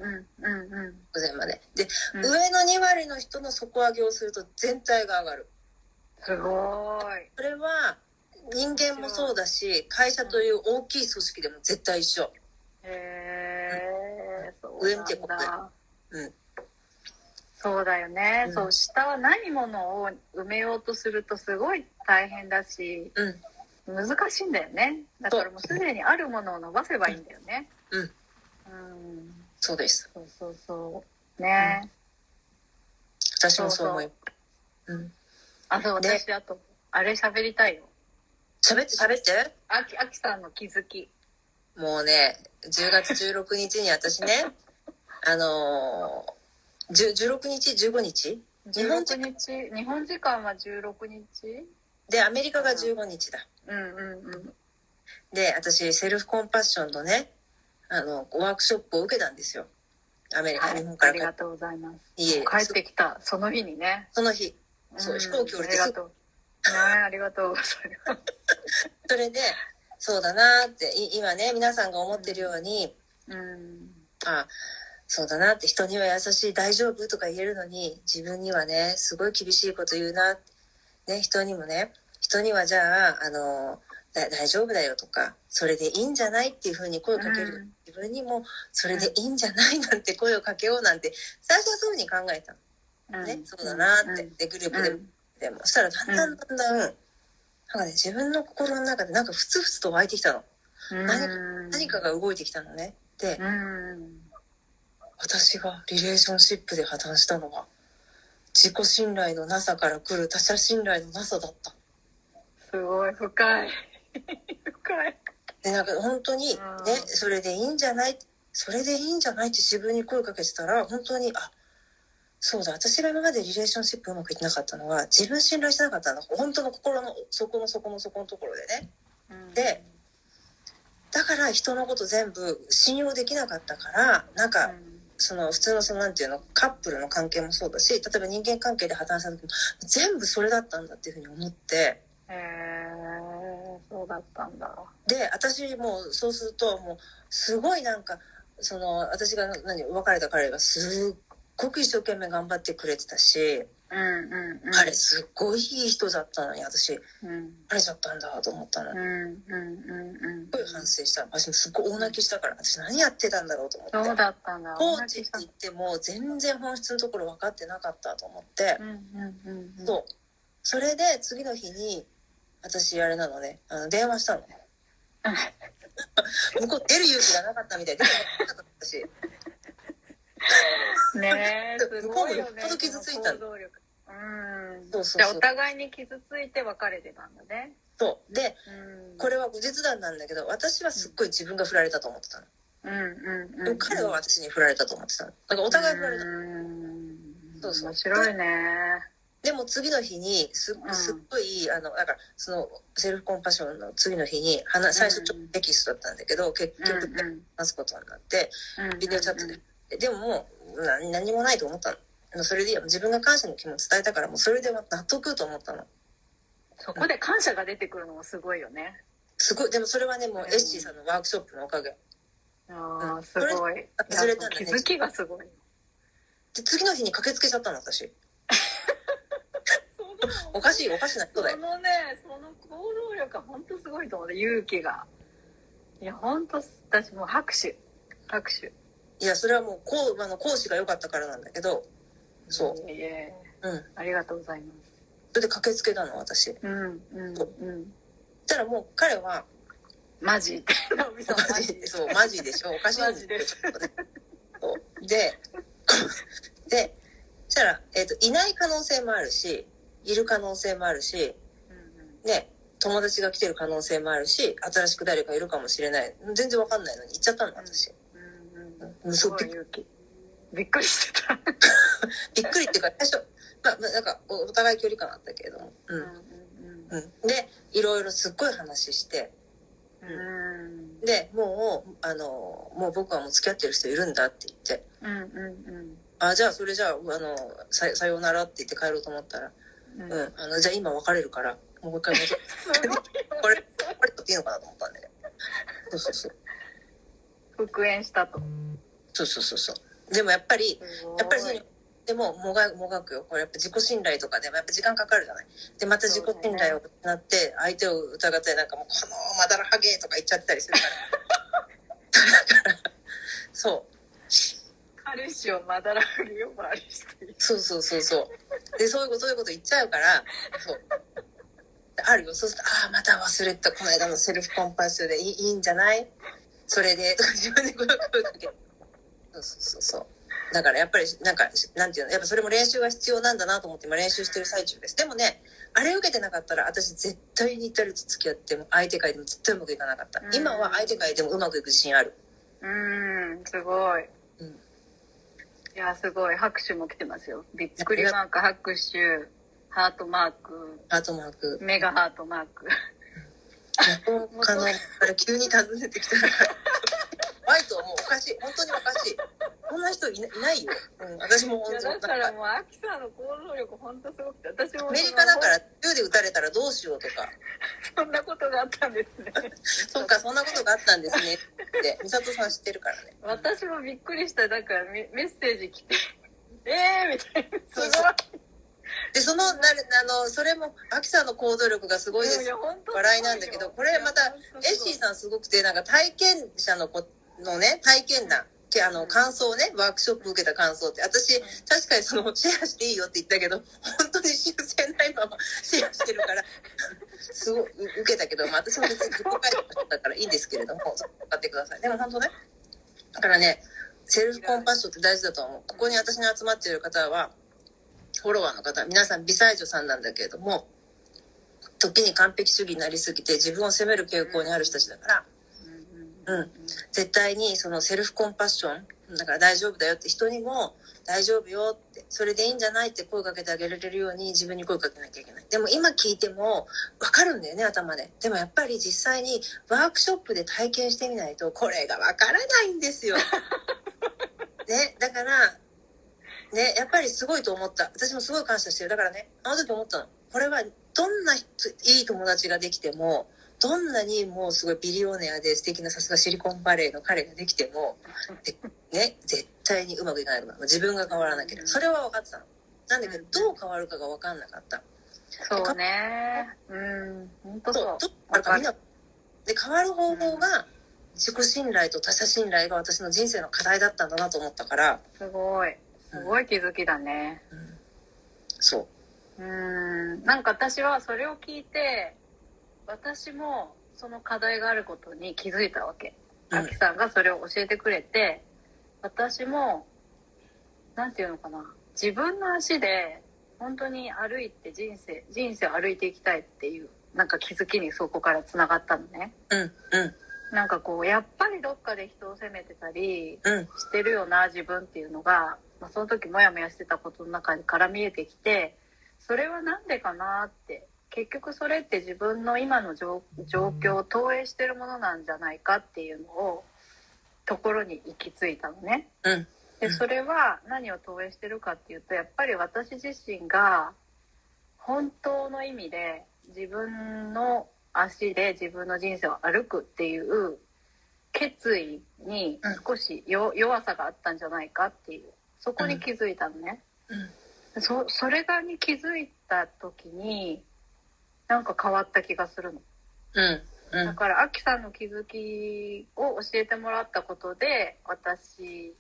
前まで。で、上の2割の人の底上げをすると全体が上がる。すごーい。それは、人間もそうだし、会社という大きい組織でも絶対一緒。上見てこない。うん。そうだよね、うん、そう下はないものを埋めようとするとすごい大変だし、うん、難しいんだよね。だからもうすでにあるものを伸ばせばいいんだよね。うん、うん、そうです。そうそうそうね、うん。私もそう思い。うん。あ、そう私あとあれ喋りたいよ。喋って。あきさんの気づき。もうね、10月16日に私ね、日本時間は16日でアメリカが15日だ、うんうんうん、で私セルフコンパッションのねワークショップを受けたんですよ。アメリカ、はい、日本からありがとうございます。帰ってきたその日にね、その日、そう、飛行機降りてすぐありがとうございますそれでそうだなって今ね皆さんが思ってるように、うん、あそうだなって、人には優しい大丈夫とか言えるのに自分にはねすごい厳しいこと言うな、ね、人にはじゃあ大丈夫だよとかそれでいいんじゃないっていう風に声をかける、うん、自分にもそれでいいんじゃないなんて声をかけようなんて最初はそういう風に考えたの、ね、うん、そうだなって、うん、でグループでも、うん、でもそしたらだんだん、なんかね、自分の心の中でなんかふつふつと湧いてきたの、うん、何かが動いてきたのね。で、うん、私がリレーションシップで破綻したのは自己信頼のなさから来る他者信頼のなさだった。すごい深い深いで、なんか本当にね、それでいいんじゃない、それでいいんじゃないって自分に声かけてたら本当に、あ、そうだ、私が今までリレーションシップうまくいってなかったのは自分信頼してなかったの、本当の心の底のところでね、うん、でだから人のこと全部信用できなかったから、なんか、うん、その普通のそのなんていうのカップルの関係もそうだし、例えば人間関係で破綻した時も全部それだったんだっていうふうに思って、へー、そうだったんだ。で私もうそうするともうすごいなんかその私が別れた彼がすっごく一生懸命頑張ってくれてたし、うんうんうん、彼すっごいいい人だったのに私、うん、バレちゃったんだと思ったの、うんうんうんうん、すごい反省した。私もすっごい大泣きしたから、私何やってたんだろうと思って、そうだったんだ、コーチって言っても全然本質のところ分かってなかったと思って、うんうんうん、そう、それで次の日に私あれなのね、電話したの向こう出る勇気がなかったみたいで出なかったしねえ、すごいよね。ほど傷ついたの。そうそうそう。じゃあお互いに傷ついて別れてたんだね。そう。で、これは後日談なんだけど、私はすっごい自分が振られたと思ってたの。うんうんうん。彼は私に振られたと思ってたの。だからお互い振られた。そうそう。面白いね。でも次の日にすっごい、だからそのセルフコンパッションの次の日に最初ちょっとテキストだったんだけど、結局話すことになって、ビデオチャットで。でももう何もないと思ったの。それで自分が感謝の気持ち伝えたから、もうそれで納得と思ったの。そこで感謝が出てくるのもすごいよね。すごい。でもそれはね、もうエッシーさんのワークショップのおかげ。ああ、すごい。それなんだね。気づきがすごい。で次の日に駆けつけちゃったの私。おかしな人だよ。その行動力は本当すごいと思う。勇気が。いや本当、私もう拍手。いやそれはもう講師が良かったからなんだけど、そう、うん、ありがとうございます。それで駆けつけたの私、うんうんうん、したらもう彼はマジそうマジでしょ、おかしいんですけどでしたら、いない可能性もあるし、いる可能性もあるし、うんうん、ね、友達が来てる可能性もあるし、新しく誰かいるかもしれない、全然わかんないのに行っちゃったの私、うん、すごい勇気。びっくりしてたびっくりっていうか最初、なんかお互い距離感あったけれども、うんうんうん、でいろいろすっごい話して、うん、でもう僕はもう付き合ってる人いるんだって言って、うんうんうん、あ、じゃあそれじゃあ、さようならって言って帰ろうと思ったら、うん、うん、じゃあ今別れるから、もう一回戻って、これっていいのかなと思ったんだけど。そうそうそう。復縁したと。そうそうそうそう。でもやっぱりそういう、でももがくよ。これやっぱ自己信頼とかでもやっぱ時間かかるじゃない。でまた自己信頼を失って相手を疑ってなんかもうこのまだらハゲとか言っちゃってたりするから。だからそう。彼氏をまだらハゲ呼ばわりしている。そうそうそうそう。でそういうこと言っちゃうから。そうあるよ。そうするとああまた忘れたこの間のセルフコンパッションでいいんじゃない？それでとか自分で声かけて。そうそうそう。だからやっぱりなんていうのやっぱそれも練習が必要なんだなと思って今練習してる最中です。でもねあれ受けてなかったら私絶対にイタリアと付き合っても相手界でも絶対うまくいかなかった。今は相手界でもうまくいく自信ある。すごい。うん、いやすごい拍手も来てますよ。びっくりマーク拍手ハートマークメガハートマーク。他のから急に訪ねてきたから。ワイトはもうおかしい本当におかしい。こんな人いないよ、うん、私も本当だからもうアキさんの行動力本当すごくて私もアメリカだから銃で撃たれたらどうしようとかそんなことがあったんですねそうかそんなことがあったんですねって美里さん知ってるからね私もびっくりしただからメッセージ来てみたいなすごいでそれもアキさんの行動力がすごいです笑いなんだけどこれまたエッシーさんすごくてなんか体験者の子のね体験談感想をねワークショップ受けた感想って私確かにそのシェアしていいよって言ったけど本当に修正ないままシェアしてるからすごい受けたけど、まあ、私も別に自己回答だからいいんですけれども買ってくださいでも本当ねだからねセルフコンパッションって大事だと思うここに私に集まっている方はフォロワーの方皆さん美才女さんなんだけれども時に完璧主義になりすぎて自分を責める傾向にある人たちだからうん、絶対にそのセルフコンパッションだから大丈夫だよって人にも大丈夫よってそれでいいんじゃないって声かけてあげられるように自分に声かけなきゃいけないでも今聞いても分かるんだよね頭ででもやっぱり実際にワークショップで体験してみないとこれが分からないんですよ、ね、だから、ね、やっぱりすごいと思った私もすごい感謝してるだからねあの時思ったのこれはどんないい友達ができてもどんなにもうすごいビリオネアで素敵なさすがシリコンバレーの彼ができても、ね、絶対にうまくいかないから自分が変わらなければそれは分かってたのなんだけど、どう変わるかが分かんなかったそうねうん本当そうみんなで変わる方法が自己信頼と他者信頼が私の人生の課題だったんだなと思ったからすごい気づきだね、うん、そうなんか私はそれを聞いて私もその課題があることに気づいたわけ。あきさんがそれを教えてくれて、私もなんていうのかな、自分の足で本当に歩いて人生を歩いていきたいっていうなんか気づきにそこからつながったのね。うんうん。なんかこうやっぱりどっかで人を責めてたりしてるよな自分っていうのが、まあ、その時モヤモヤしてたことの中から見えてきて、それはなんでかなって。結局それって自分の今の状況を投影してるものなんじゃないかっていうのをところに行き着いたのね、うん、でそれは何を投影してるかっていうとやっぱり私自身が本当の意味で自分の足で自分の人生を歩くっていう決意に少し弱さがあったんじゃないかっていうそこに気づいたのね、うん、それに気づいた時になんか変わった気がするの、うんうん、だからアキさんの気づきを教えてもらったことで私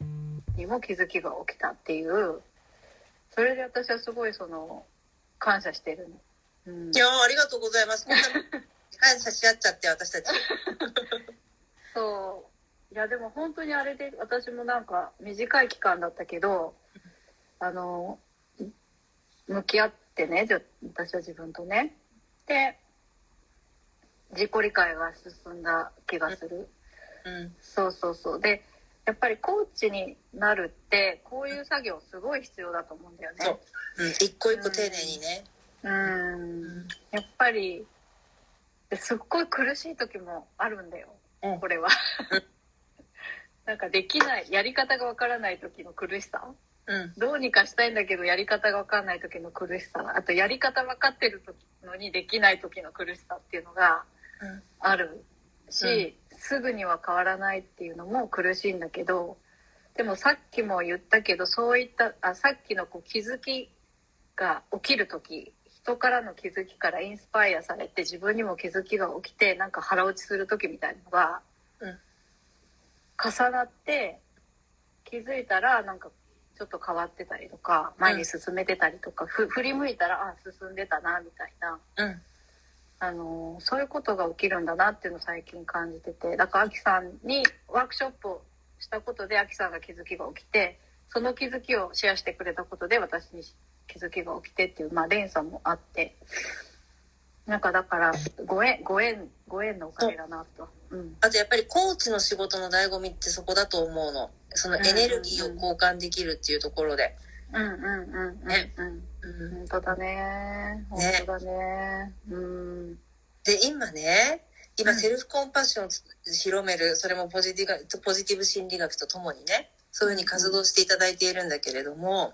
にも気づきが起きたっていうそれで私はすごいその感謝してるの、うん、いやありがとうございますこんな感謝し合っちゃって私たちそういやでも本当にあれで私もなんか短い期間だったけど向き合ってね私は自分とねで自己理解が進んだ気がする、うん、そうでやっぱりコーチになるってこういう作業すごい必要だと思うんだよねそう、うん、一個一個丁寧にねやっぱりすっごい苦しい時もあるんだよ、うん、これはなんかできないやり方がわからない時の苦しさ、うん、どうにかしたいんだけどやり方が分かんない時の苦しさ、あとやり方分かってるのにできない時の苦しさっていうのがあるし、うん、すぐには変わらないっていうのも苦しいんだけど、でもさっきも言ったけど、そういったさっきのこう気づきが起きる時、人からの気づきからインスパイアされて自分にも気づきが起きて、なんか腹落ちする時みたいなのが、うん、重なって気づいたらなんかちょっと変わってたりとか前に進めてたりとか、うん、振り向いたらあ進んでたなみたいな、うん、そういうことが起きるんだなっていうのを最近感じてて、だからアキさんにワークショップをしたことでアキさんが気づきが起きて、その気づきをシェアしてくれたことで私に気づきが起きてっていう、まあ連鎖もあって、なんかだからご縁のおかげだなと、うん、あとやっぱりコーチの仕事の醍醐味ってそこだと思うの、そのエネルギーを交換できるっていうところで、うんうんうん、ね、うん、本当だね、本当だね、うん。で今セルフコンパッションを広める、それもポジティブ心理学とともにね、そういうふうに活動していただいているんだけれども、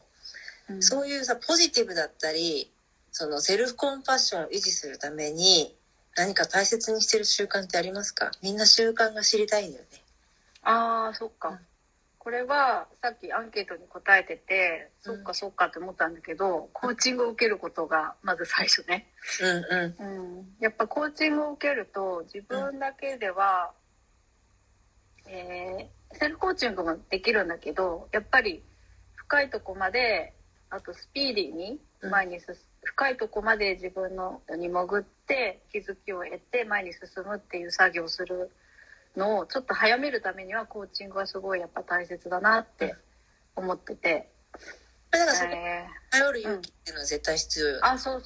うん、そういうさポジティブだったり、そのセルフコンパッションを維持するために何か大切にしてる習慣ってありますか？みんな習慣が知りたいんだよね。ああ、そっか。うんこれはさっきアンケートに答えてて、そっかそっかって思ったんだけど、うん、コーチングを受けることがまず最初ね、うんうんうん、やっぱコーチングを受けると自分だけでは、うんセルフコーチングもできるんだけど、やっぱり深いとこまで、あとスピーディーに前に進む、うん、深いとこまで自分のに潜って気づきを得て前に進むっていう作業をするのをちょっと早めるためにはコーチングはすごいやっぱ大切だなって思ってて、だからそこに頼る勇気っていうのは絶対必要よね、うん、あそう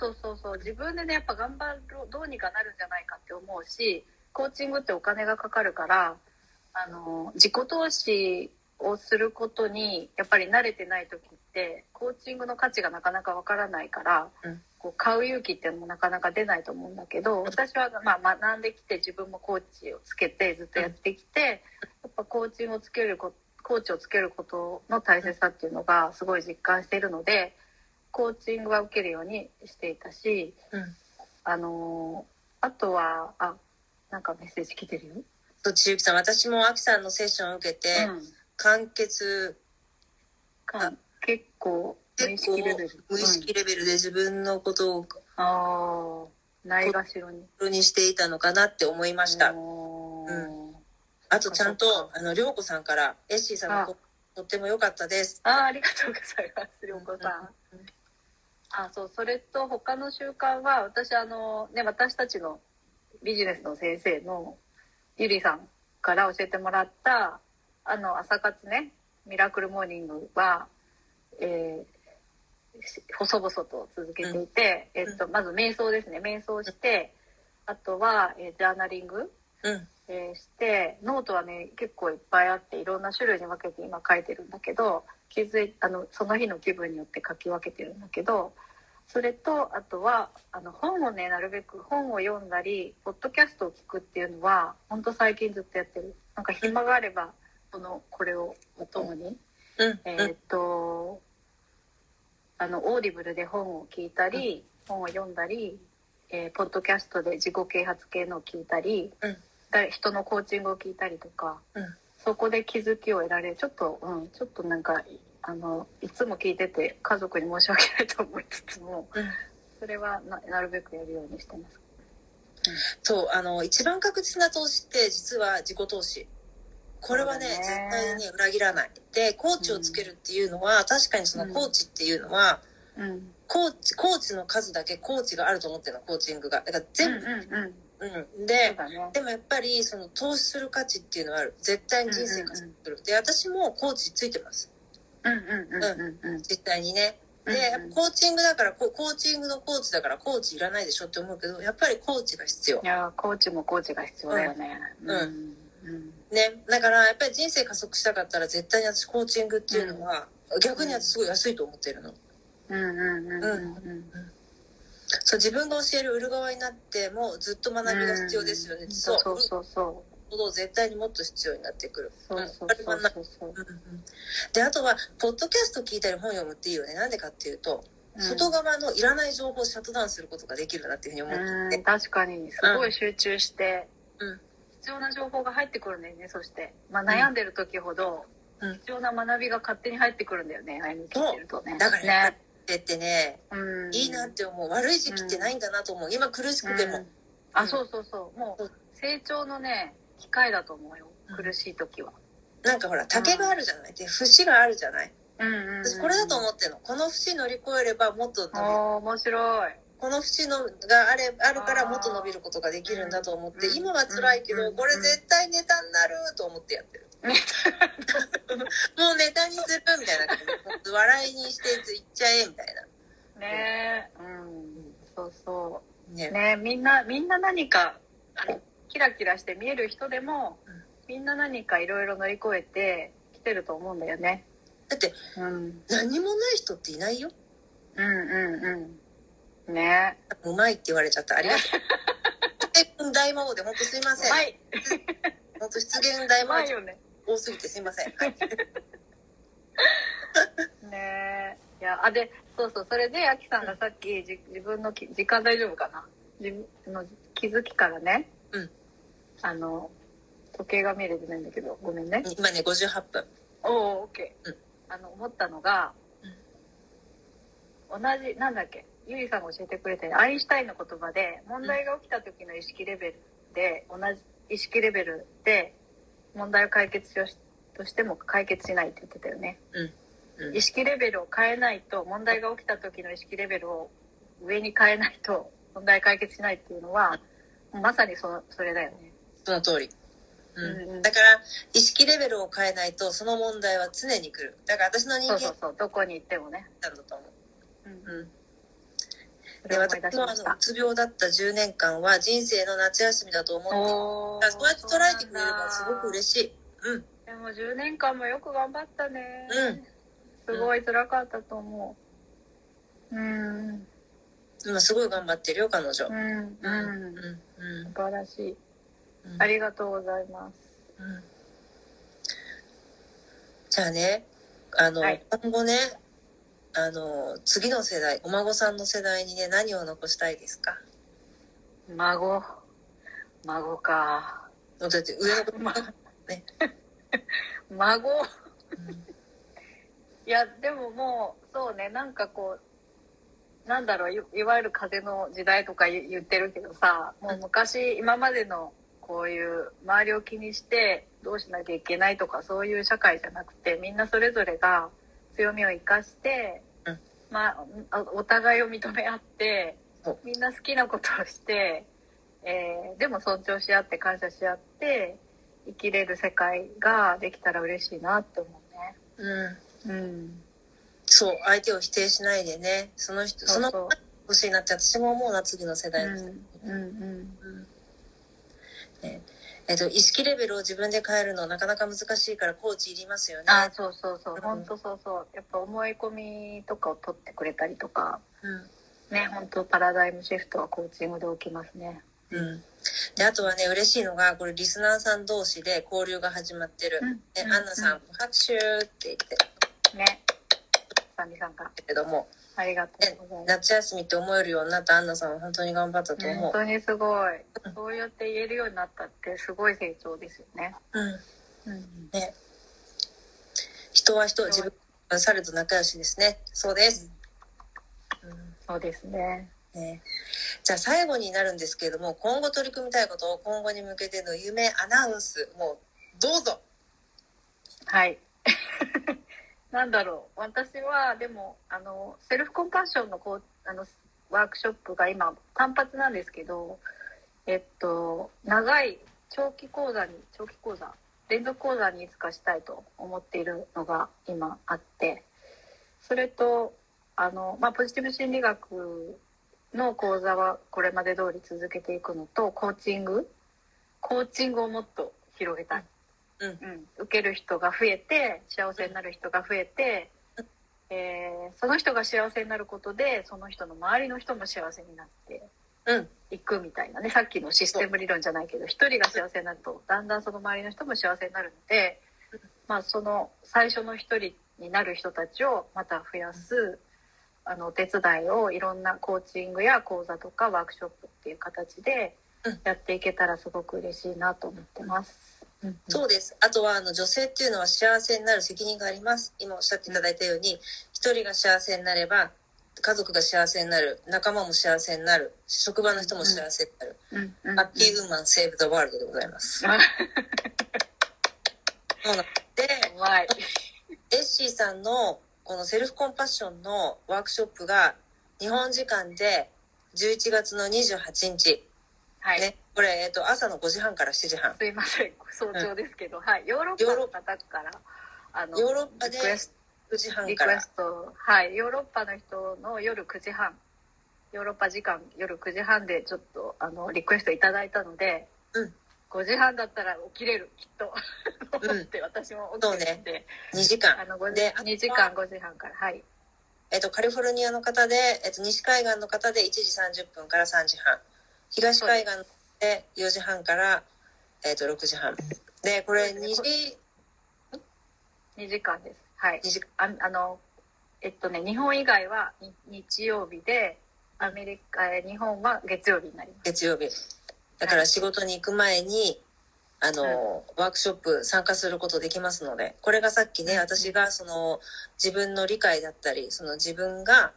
自分でねやっぱ頑張ろう、どうにかなるんじゃないかって思うし、コーチングってお金がかかるから、自己投資をすることにやっぱり慣れてない時ってコーチングの価値がなかなかわからないから、うん、こう買う勇気ってもなかなか出ないと思うんだけど、私はまあ学んできて自分もコーチをつけてずっとやってきて、やっぱコーチをつけることの大切さっていうのがすごい実感しているので、コーチングは受けるようにしていたし、うん、あとはなんかメッセージ来てるよ。ちゆきさん、私もあきさんのセッションを受けて、うん結構無意識レベルで自分のことを、ないがしろにしていたのかなって思いました、うん、あとちゃんとりょうこさんからエッシーさんのとっても良かったです、ありがとうございますりょうこさん、うん、それと他の習慣は私私たちのビジネスの先生のゆりさんから教えてもらった朝活ね、ミラクルモーニングは、細々と続けていて、うんまず瞑想ですね。瞑想して、あとは、ジャーナリング、して、ノートはね結構いっぱいあっていろんな種類に分けて今書いてるんだけど、その日の気分によって書き分けてるんだけど、それとあとは本をね、なるべく本を読んだりポッドキャストを聞くっていうのは本当最近ずっとやってる。なんか暇があれば、これをお供に、オーディブルで本を聞いたり、うん、本を読んだり、ポッドキャストで自己啓発系のを聞いたり、うん、人のコーチングを聞いたりとか、うん、そこで気づきを得られる。ちょっとなんかいつも聞いてて家族に申し訳ないと思いつつも、うん、それは なるべくやるようにしてます、うん、そう一番確実な投資って実は自己投資。これはね絶対に裏切らないで、コーチをつけるっていうのは、うん、確かにそのコーチっていうのは、うん、コーチの数だけコーチがあると思ってるの、コーチングがだから全部、でもやっぱりその投資する価値っていうのはある、絶対に人生がする、で私もコーチついてます、絶対にね。でコーチングだからコーチングのコーチだからコーチいらないでしょって思うけど、やっぱりコーチが必要。いやコーチが必要だよね、だからやっぱり人生加速したかったら絶対に私コーチングっていうのは、うん、逆に私すごい安いと思ってるの。そう、自分が教える売る側になってもずっと学びが必要ですよね。そうそうそうそう。ほど絶対にもっと必要になってくる。で、あとはポッドキャスト聞いたり本読むっていいよね。なんでかっていうと、うん、外側のいらない情報をシャットダウンすることができるなっていうふうに思ってて、確かにすごい集中して、うん、必要な情報が入ってくるんだよね。そして、まあ、悩んでる時ほど、うん、必要な学びが勝手に入ってくるんだよね。悩み聞いてるとね。だからね、ってね、うん、いいなって思う。悪い時期ってないんだなと思う。今苦しくても、うん、あ、そうそうそう、もう成長のね機会だと思うよ、苦しい時は。なんかほら竹があるじゃない、で節があるじゃない、うんうんうん、私これだと思ってんの。この節乗り越えればもっと伸びる、面白い。この節のがあるからもっと伸びることができるんだと思って、うん、今は辛いけど、うん、これ絶対ネタになると思ってやってる。もうネタにするみたいな感じ、笑いにしていっちゃえみたいな。ねえ、うん、そうそう。ねえ、みんな何かキラキラして見える人でも、みんな何かいろいろ乗り越えてきてると思うんだよね。だって、うん、何もない人っていないよ。うんうんうん。ねえ。うまいって言われちゃった。ありがとう。大魔王で本当すいません。はい。本当失言大魔王。多すぎてすいません。ねえ、いや、あ、で、そうそう、それであきさんがさっき、うん、自分の時間大丈夫かな、自分の気づきからね、うん、時計が見れてないんだけどごめんね。今ね58分。おー、オッケー、うん、思ったのが、うん、同じなんだっけ、ゆりさんが教えてくれたアインシュタインの言葉で、問題が起きた時の意識レベルで、同じ意識レベルで問題を解決しようとしても解決しないって言ってたよね、うんうん、意識レベルを変えないと、問題が起きた時の意識レベルを上に変えないと問題解決しないっていうのは、うん、まさにそれだよね。その通り、うんうんうん、だから意識レベルを変えないとその問題は常に来る。だから私の人間、そうそうそう、どこに行ってもね、なんだと思う、うんうん。で、私のうつ病だった10年間は人生の夏休みだと思って、そうやって捉えてくれればすごく嬉しい、うん、でも10年間もよく頑張ったね、うん、すごい辛かったと思う、うん、今すごい頑張ってるよ彼女、うんうんうんうん、素晴らしい、うん、ありがとうございます、うん、じゃあね、はい、今後ね、次の世代、お孫さんの世代にね、何を残したいですか？孫か。だって上の子もね。孫。うん、いやでももうそうね、なんかこうなんだろう、いわゆる風の時代とか言ってるけどさ、もう昔、うん、今までのこういう周りを気にしてどうしなきゃいけないとかそういう社会じゃなくて、みんなそれぞれが強みを生かして、うん、まあ、お互いを認め合って、みんな好きなことをして、でも尊重し合って感謝し合って生きれる世界ができたら嬉しいなって思うね、うんうん、そう、相手を否定しないでね、その人、その人欲しいなって私も思うな、次の世代の人、うんうんうんうん、ね、意識レベルを自分で変えるのなかなか難しいからコーチいりますよね。あ、そうそうそう、本当そうそう、やっぱ思い込みとかを取ってくれたりとか、うん、ね、本当パラダイムシフトはコーチングで起きますね、うん、で、あとはね、嬉しいのがこれリスナーさん同士で交流が始まってる、うん、で、うん、アンナさん、うん、拍手って言ってね、サミさんがけども、ありがとうございます。夏休みって思えるようになったアンナさんは本当に頑張ったと思う、本当にすごい、そうやって言えるようになったってすごい成長ですよね、うん、うん、ね、人は人、自分は猿と仲良しですね。そうです、うんうん、そうです ね。じゃあ最後になるんですけれども、今後取り組みたいことを、今後に向けての夢アナウンス、もうどうぞ。はいなんだろう、私はでもセルフコンパッションのワークショップが今単発なんですけど、長い長期講座連続講座にいつかしたいと思っているのが今あって、それとまあ、ポジティブ心理学の講座はこれまで通り続けていくのと、コーチングをもっと広げたい、うんうん、受ける人が増えて幸せになる人が増えて、その人が幸せになることでその人の周りの人も幸せになって、行くみたいなね、さっきのシステム理論じゃないけど、一人が幸せになるとだんだんその周りの人も幸せになるので、まあ、その最初の一人になる人たちをまた増やすお手伝いをいろんなコーチングや講座とかワークショップっていう形でやっていけたらすごく嬉しいなと思ってます、うんうん、そうです。あとは女性っていうのは幸せになる責任があります。今おっしゃっていただいたように、一人が幸せになれば家族が幸せになる、仲間も幸せになる、職場の人も幸せになる、うんうんうんうん、ハッピーウーマンセーブ・ザ・ワールドでございますそうなので、エッシーさんのこのセルフコンパッションのワークショップが日本時間で11月の28日、はいね、これ、朝の5時半から7時半すいません早朝ですけど、うんはい、ヨーロッパの方からヨーロッパで9時半からリクエスト、はい、ヨーロッパの人の夜9時半ヨーロッパ時間夜9時半でちょっとリクエストいただいたので、うん、5時半だったら起きれるきっと思って、うん、私も起きてるんで、ね、2時間で2時間5時半から、はいカリフォルニアの方で、西海岸の方で1時30分から3時半東海岸で4時半から、6時半でこれ2時間です。はい、日本以外は日曜日でアメリカ日本は月曜日になります。月曜日だから仕事に行く前に、はい、ワークショップ参加することできますので、これがさっきね、私が自分の理解だったり自分が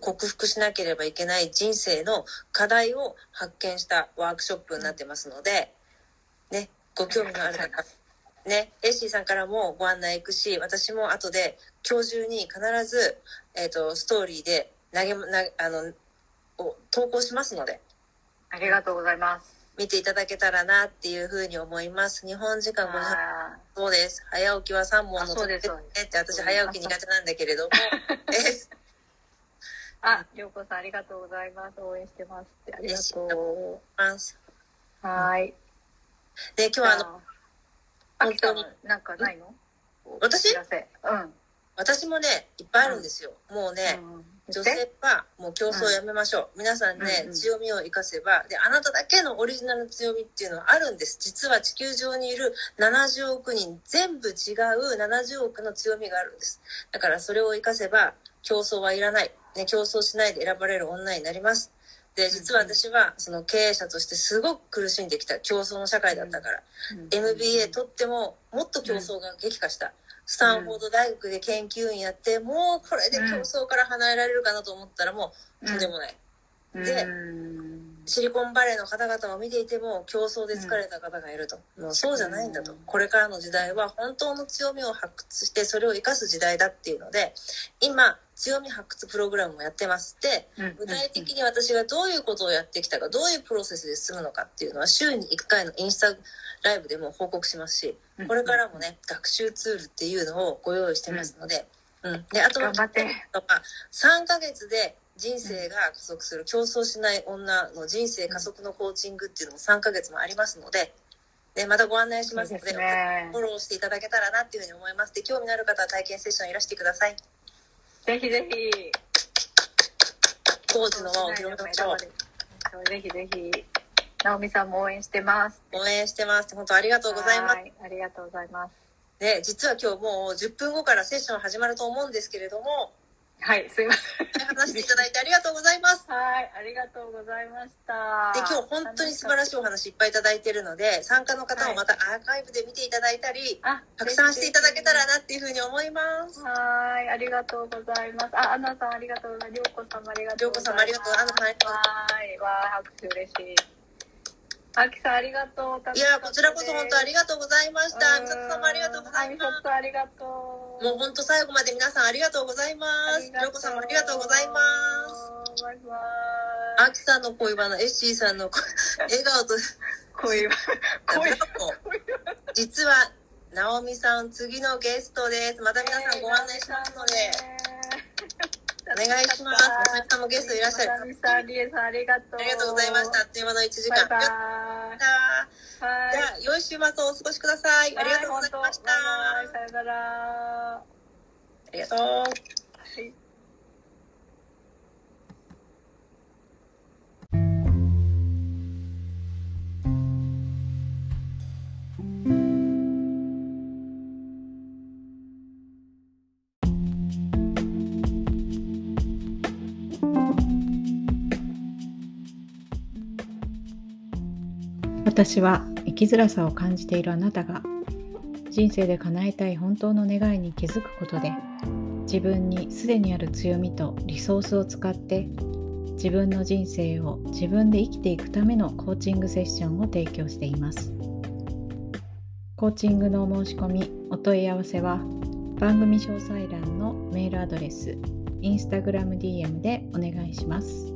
克服しなければいけない人生の課題を発見したワークショップになってますので、ね、ご興味のある方ね、エッシーさんからもご案内いくし、私も後で今日中に必ず、ストーリーで投稿しますので、ありがとうございます。見ていただけたらなっていうふうに思います。日本時間もそうです。早起きは3本のとってって、私早起き苦手なんだけれども、あ、涼子さんありがとうございます。応援してますって。ありがとうございます。はい。で今日は本当になんかないの？私もねいっぱいあるんですよ、うん、もうね、うん、女性はもう競争をやめましょう、うん、皆さんね、うんうん、強みを生かせばであなただけのオリジナルの強みっていうのはあるんです。実は地球上にいる70億人全部違う70億の強みがあるんです。だからそれを生かせば競争はいらない、ね、競争しないで選ばれる女になります。で実は私は経営者としてすごく苦しんできた競争の社会だったから、うん、MBA 取ってももっと競争が激化した、うん、スタンフォード大学で研究員やってもうこれで競争から離れられるかなと思ったらもうとんでもない、うん、でシリコンバレーの方々を見ていても競争で疲れた方がいると、もうそうじゃないんだと、これからの時代は本当の強みを発掘してそれを生かす時代だっていうので今強み発掘プログラムもやってます。で具体的に私がどういうことをやってきたか、どういうプロセスで進むのかっていうのは週に1回のインスタライブでも報告しますし、これからもね学習ツールっていうのをご用意してますので、うん、であとは3ヶ月で人生が加速する競争しない女の人生加速のコーチングっていうのも3ヶ月もありますので、でまたご案内しますの で、ね、フォローしていただけたらなっていうふうに思います。で興味のある方は体験セッションいらしてください。ぜひぜひコーチの輪を広めましょう。ぜひぜひ直美さんも応援してます。応援してます。本当ありがとうございます。ありがとうございます。で実は今日もう10分後からセッション始まると思うんですけれども、はい、すいません。話していただいてありがとうございます。はい、ありがとうございました。で、今日本当に素晴らしいお話いっぱいいただいているので、参加の方もまたアーカイブで見ていただいたり、はい、拡散していただけたらなっていうふうに思います。はい、ありがとうございます。あ、アンナさんありがとうございます。りょうこさんもありがとうございます。りょうこさんもありがとう。アンナさんありがとう。はい、拍手嬉しい。あきさんありがとう。いや、こちらこそ本当ありがとうございました。みさとさんもありがとうございます。みさとさんありがとう。もう本当最後まで皆さんありがとうございます。りょうこさんもありがとうございます。バイバイ。あきさんの恋バナ、エッシーさんの笑顔と恋バナ。実はなおみさん次のゲストです。また皆さんご案内しますので、お願いします。なおみさんもゲストいらっしゃる。なおみさん、りえさんありがとう。ありがとうございました。あっという間の1時間。バイバイ。じゃあ良い週末をお過ごしください。ありがとうございました。さよなら。ありがとう。はい。私は生きづらさを感じているあなたが人生で叶えたい本当の願いに気づくことで、自分にすでにある強みとリソースを使って自分の人生を自分で生きていくためのコーチングセッションを提供しています。コーチングのお申し込み、お問い合わせは番組詳細欄のメールアドレス、Instagram DM でお願いします。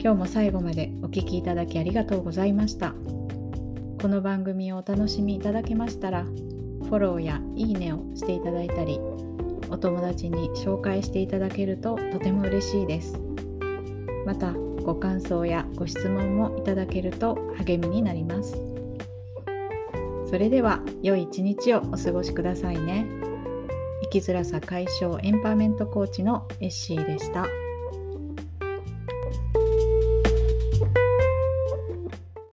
今日も最後までお聞きいただきありがとうございました。この番組をお楽しみいただけましたら、フォローやいいねをしていただいたり、お友達に紹介していただけるととても嬉しいです。また、ご感想やご質問もいただけると励みになります。それでは、良い一日をお過ごしくださいね。生きづらさ解消エンパワーメントコーチのエッシーでした。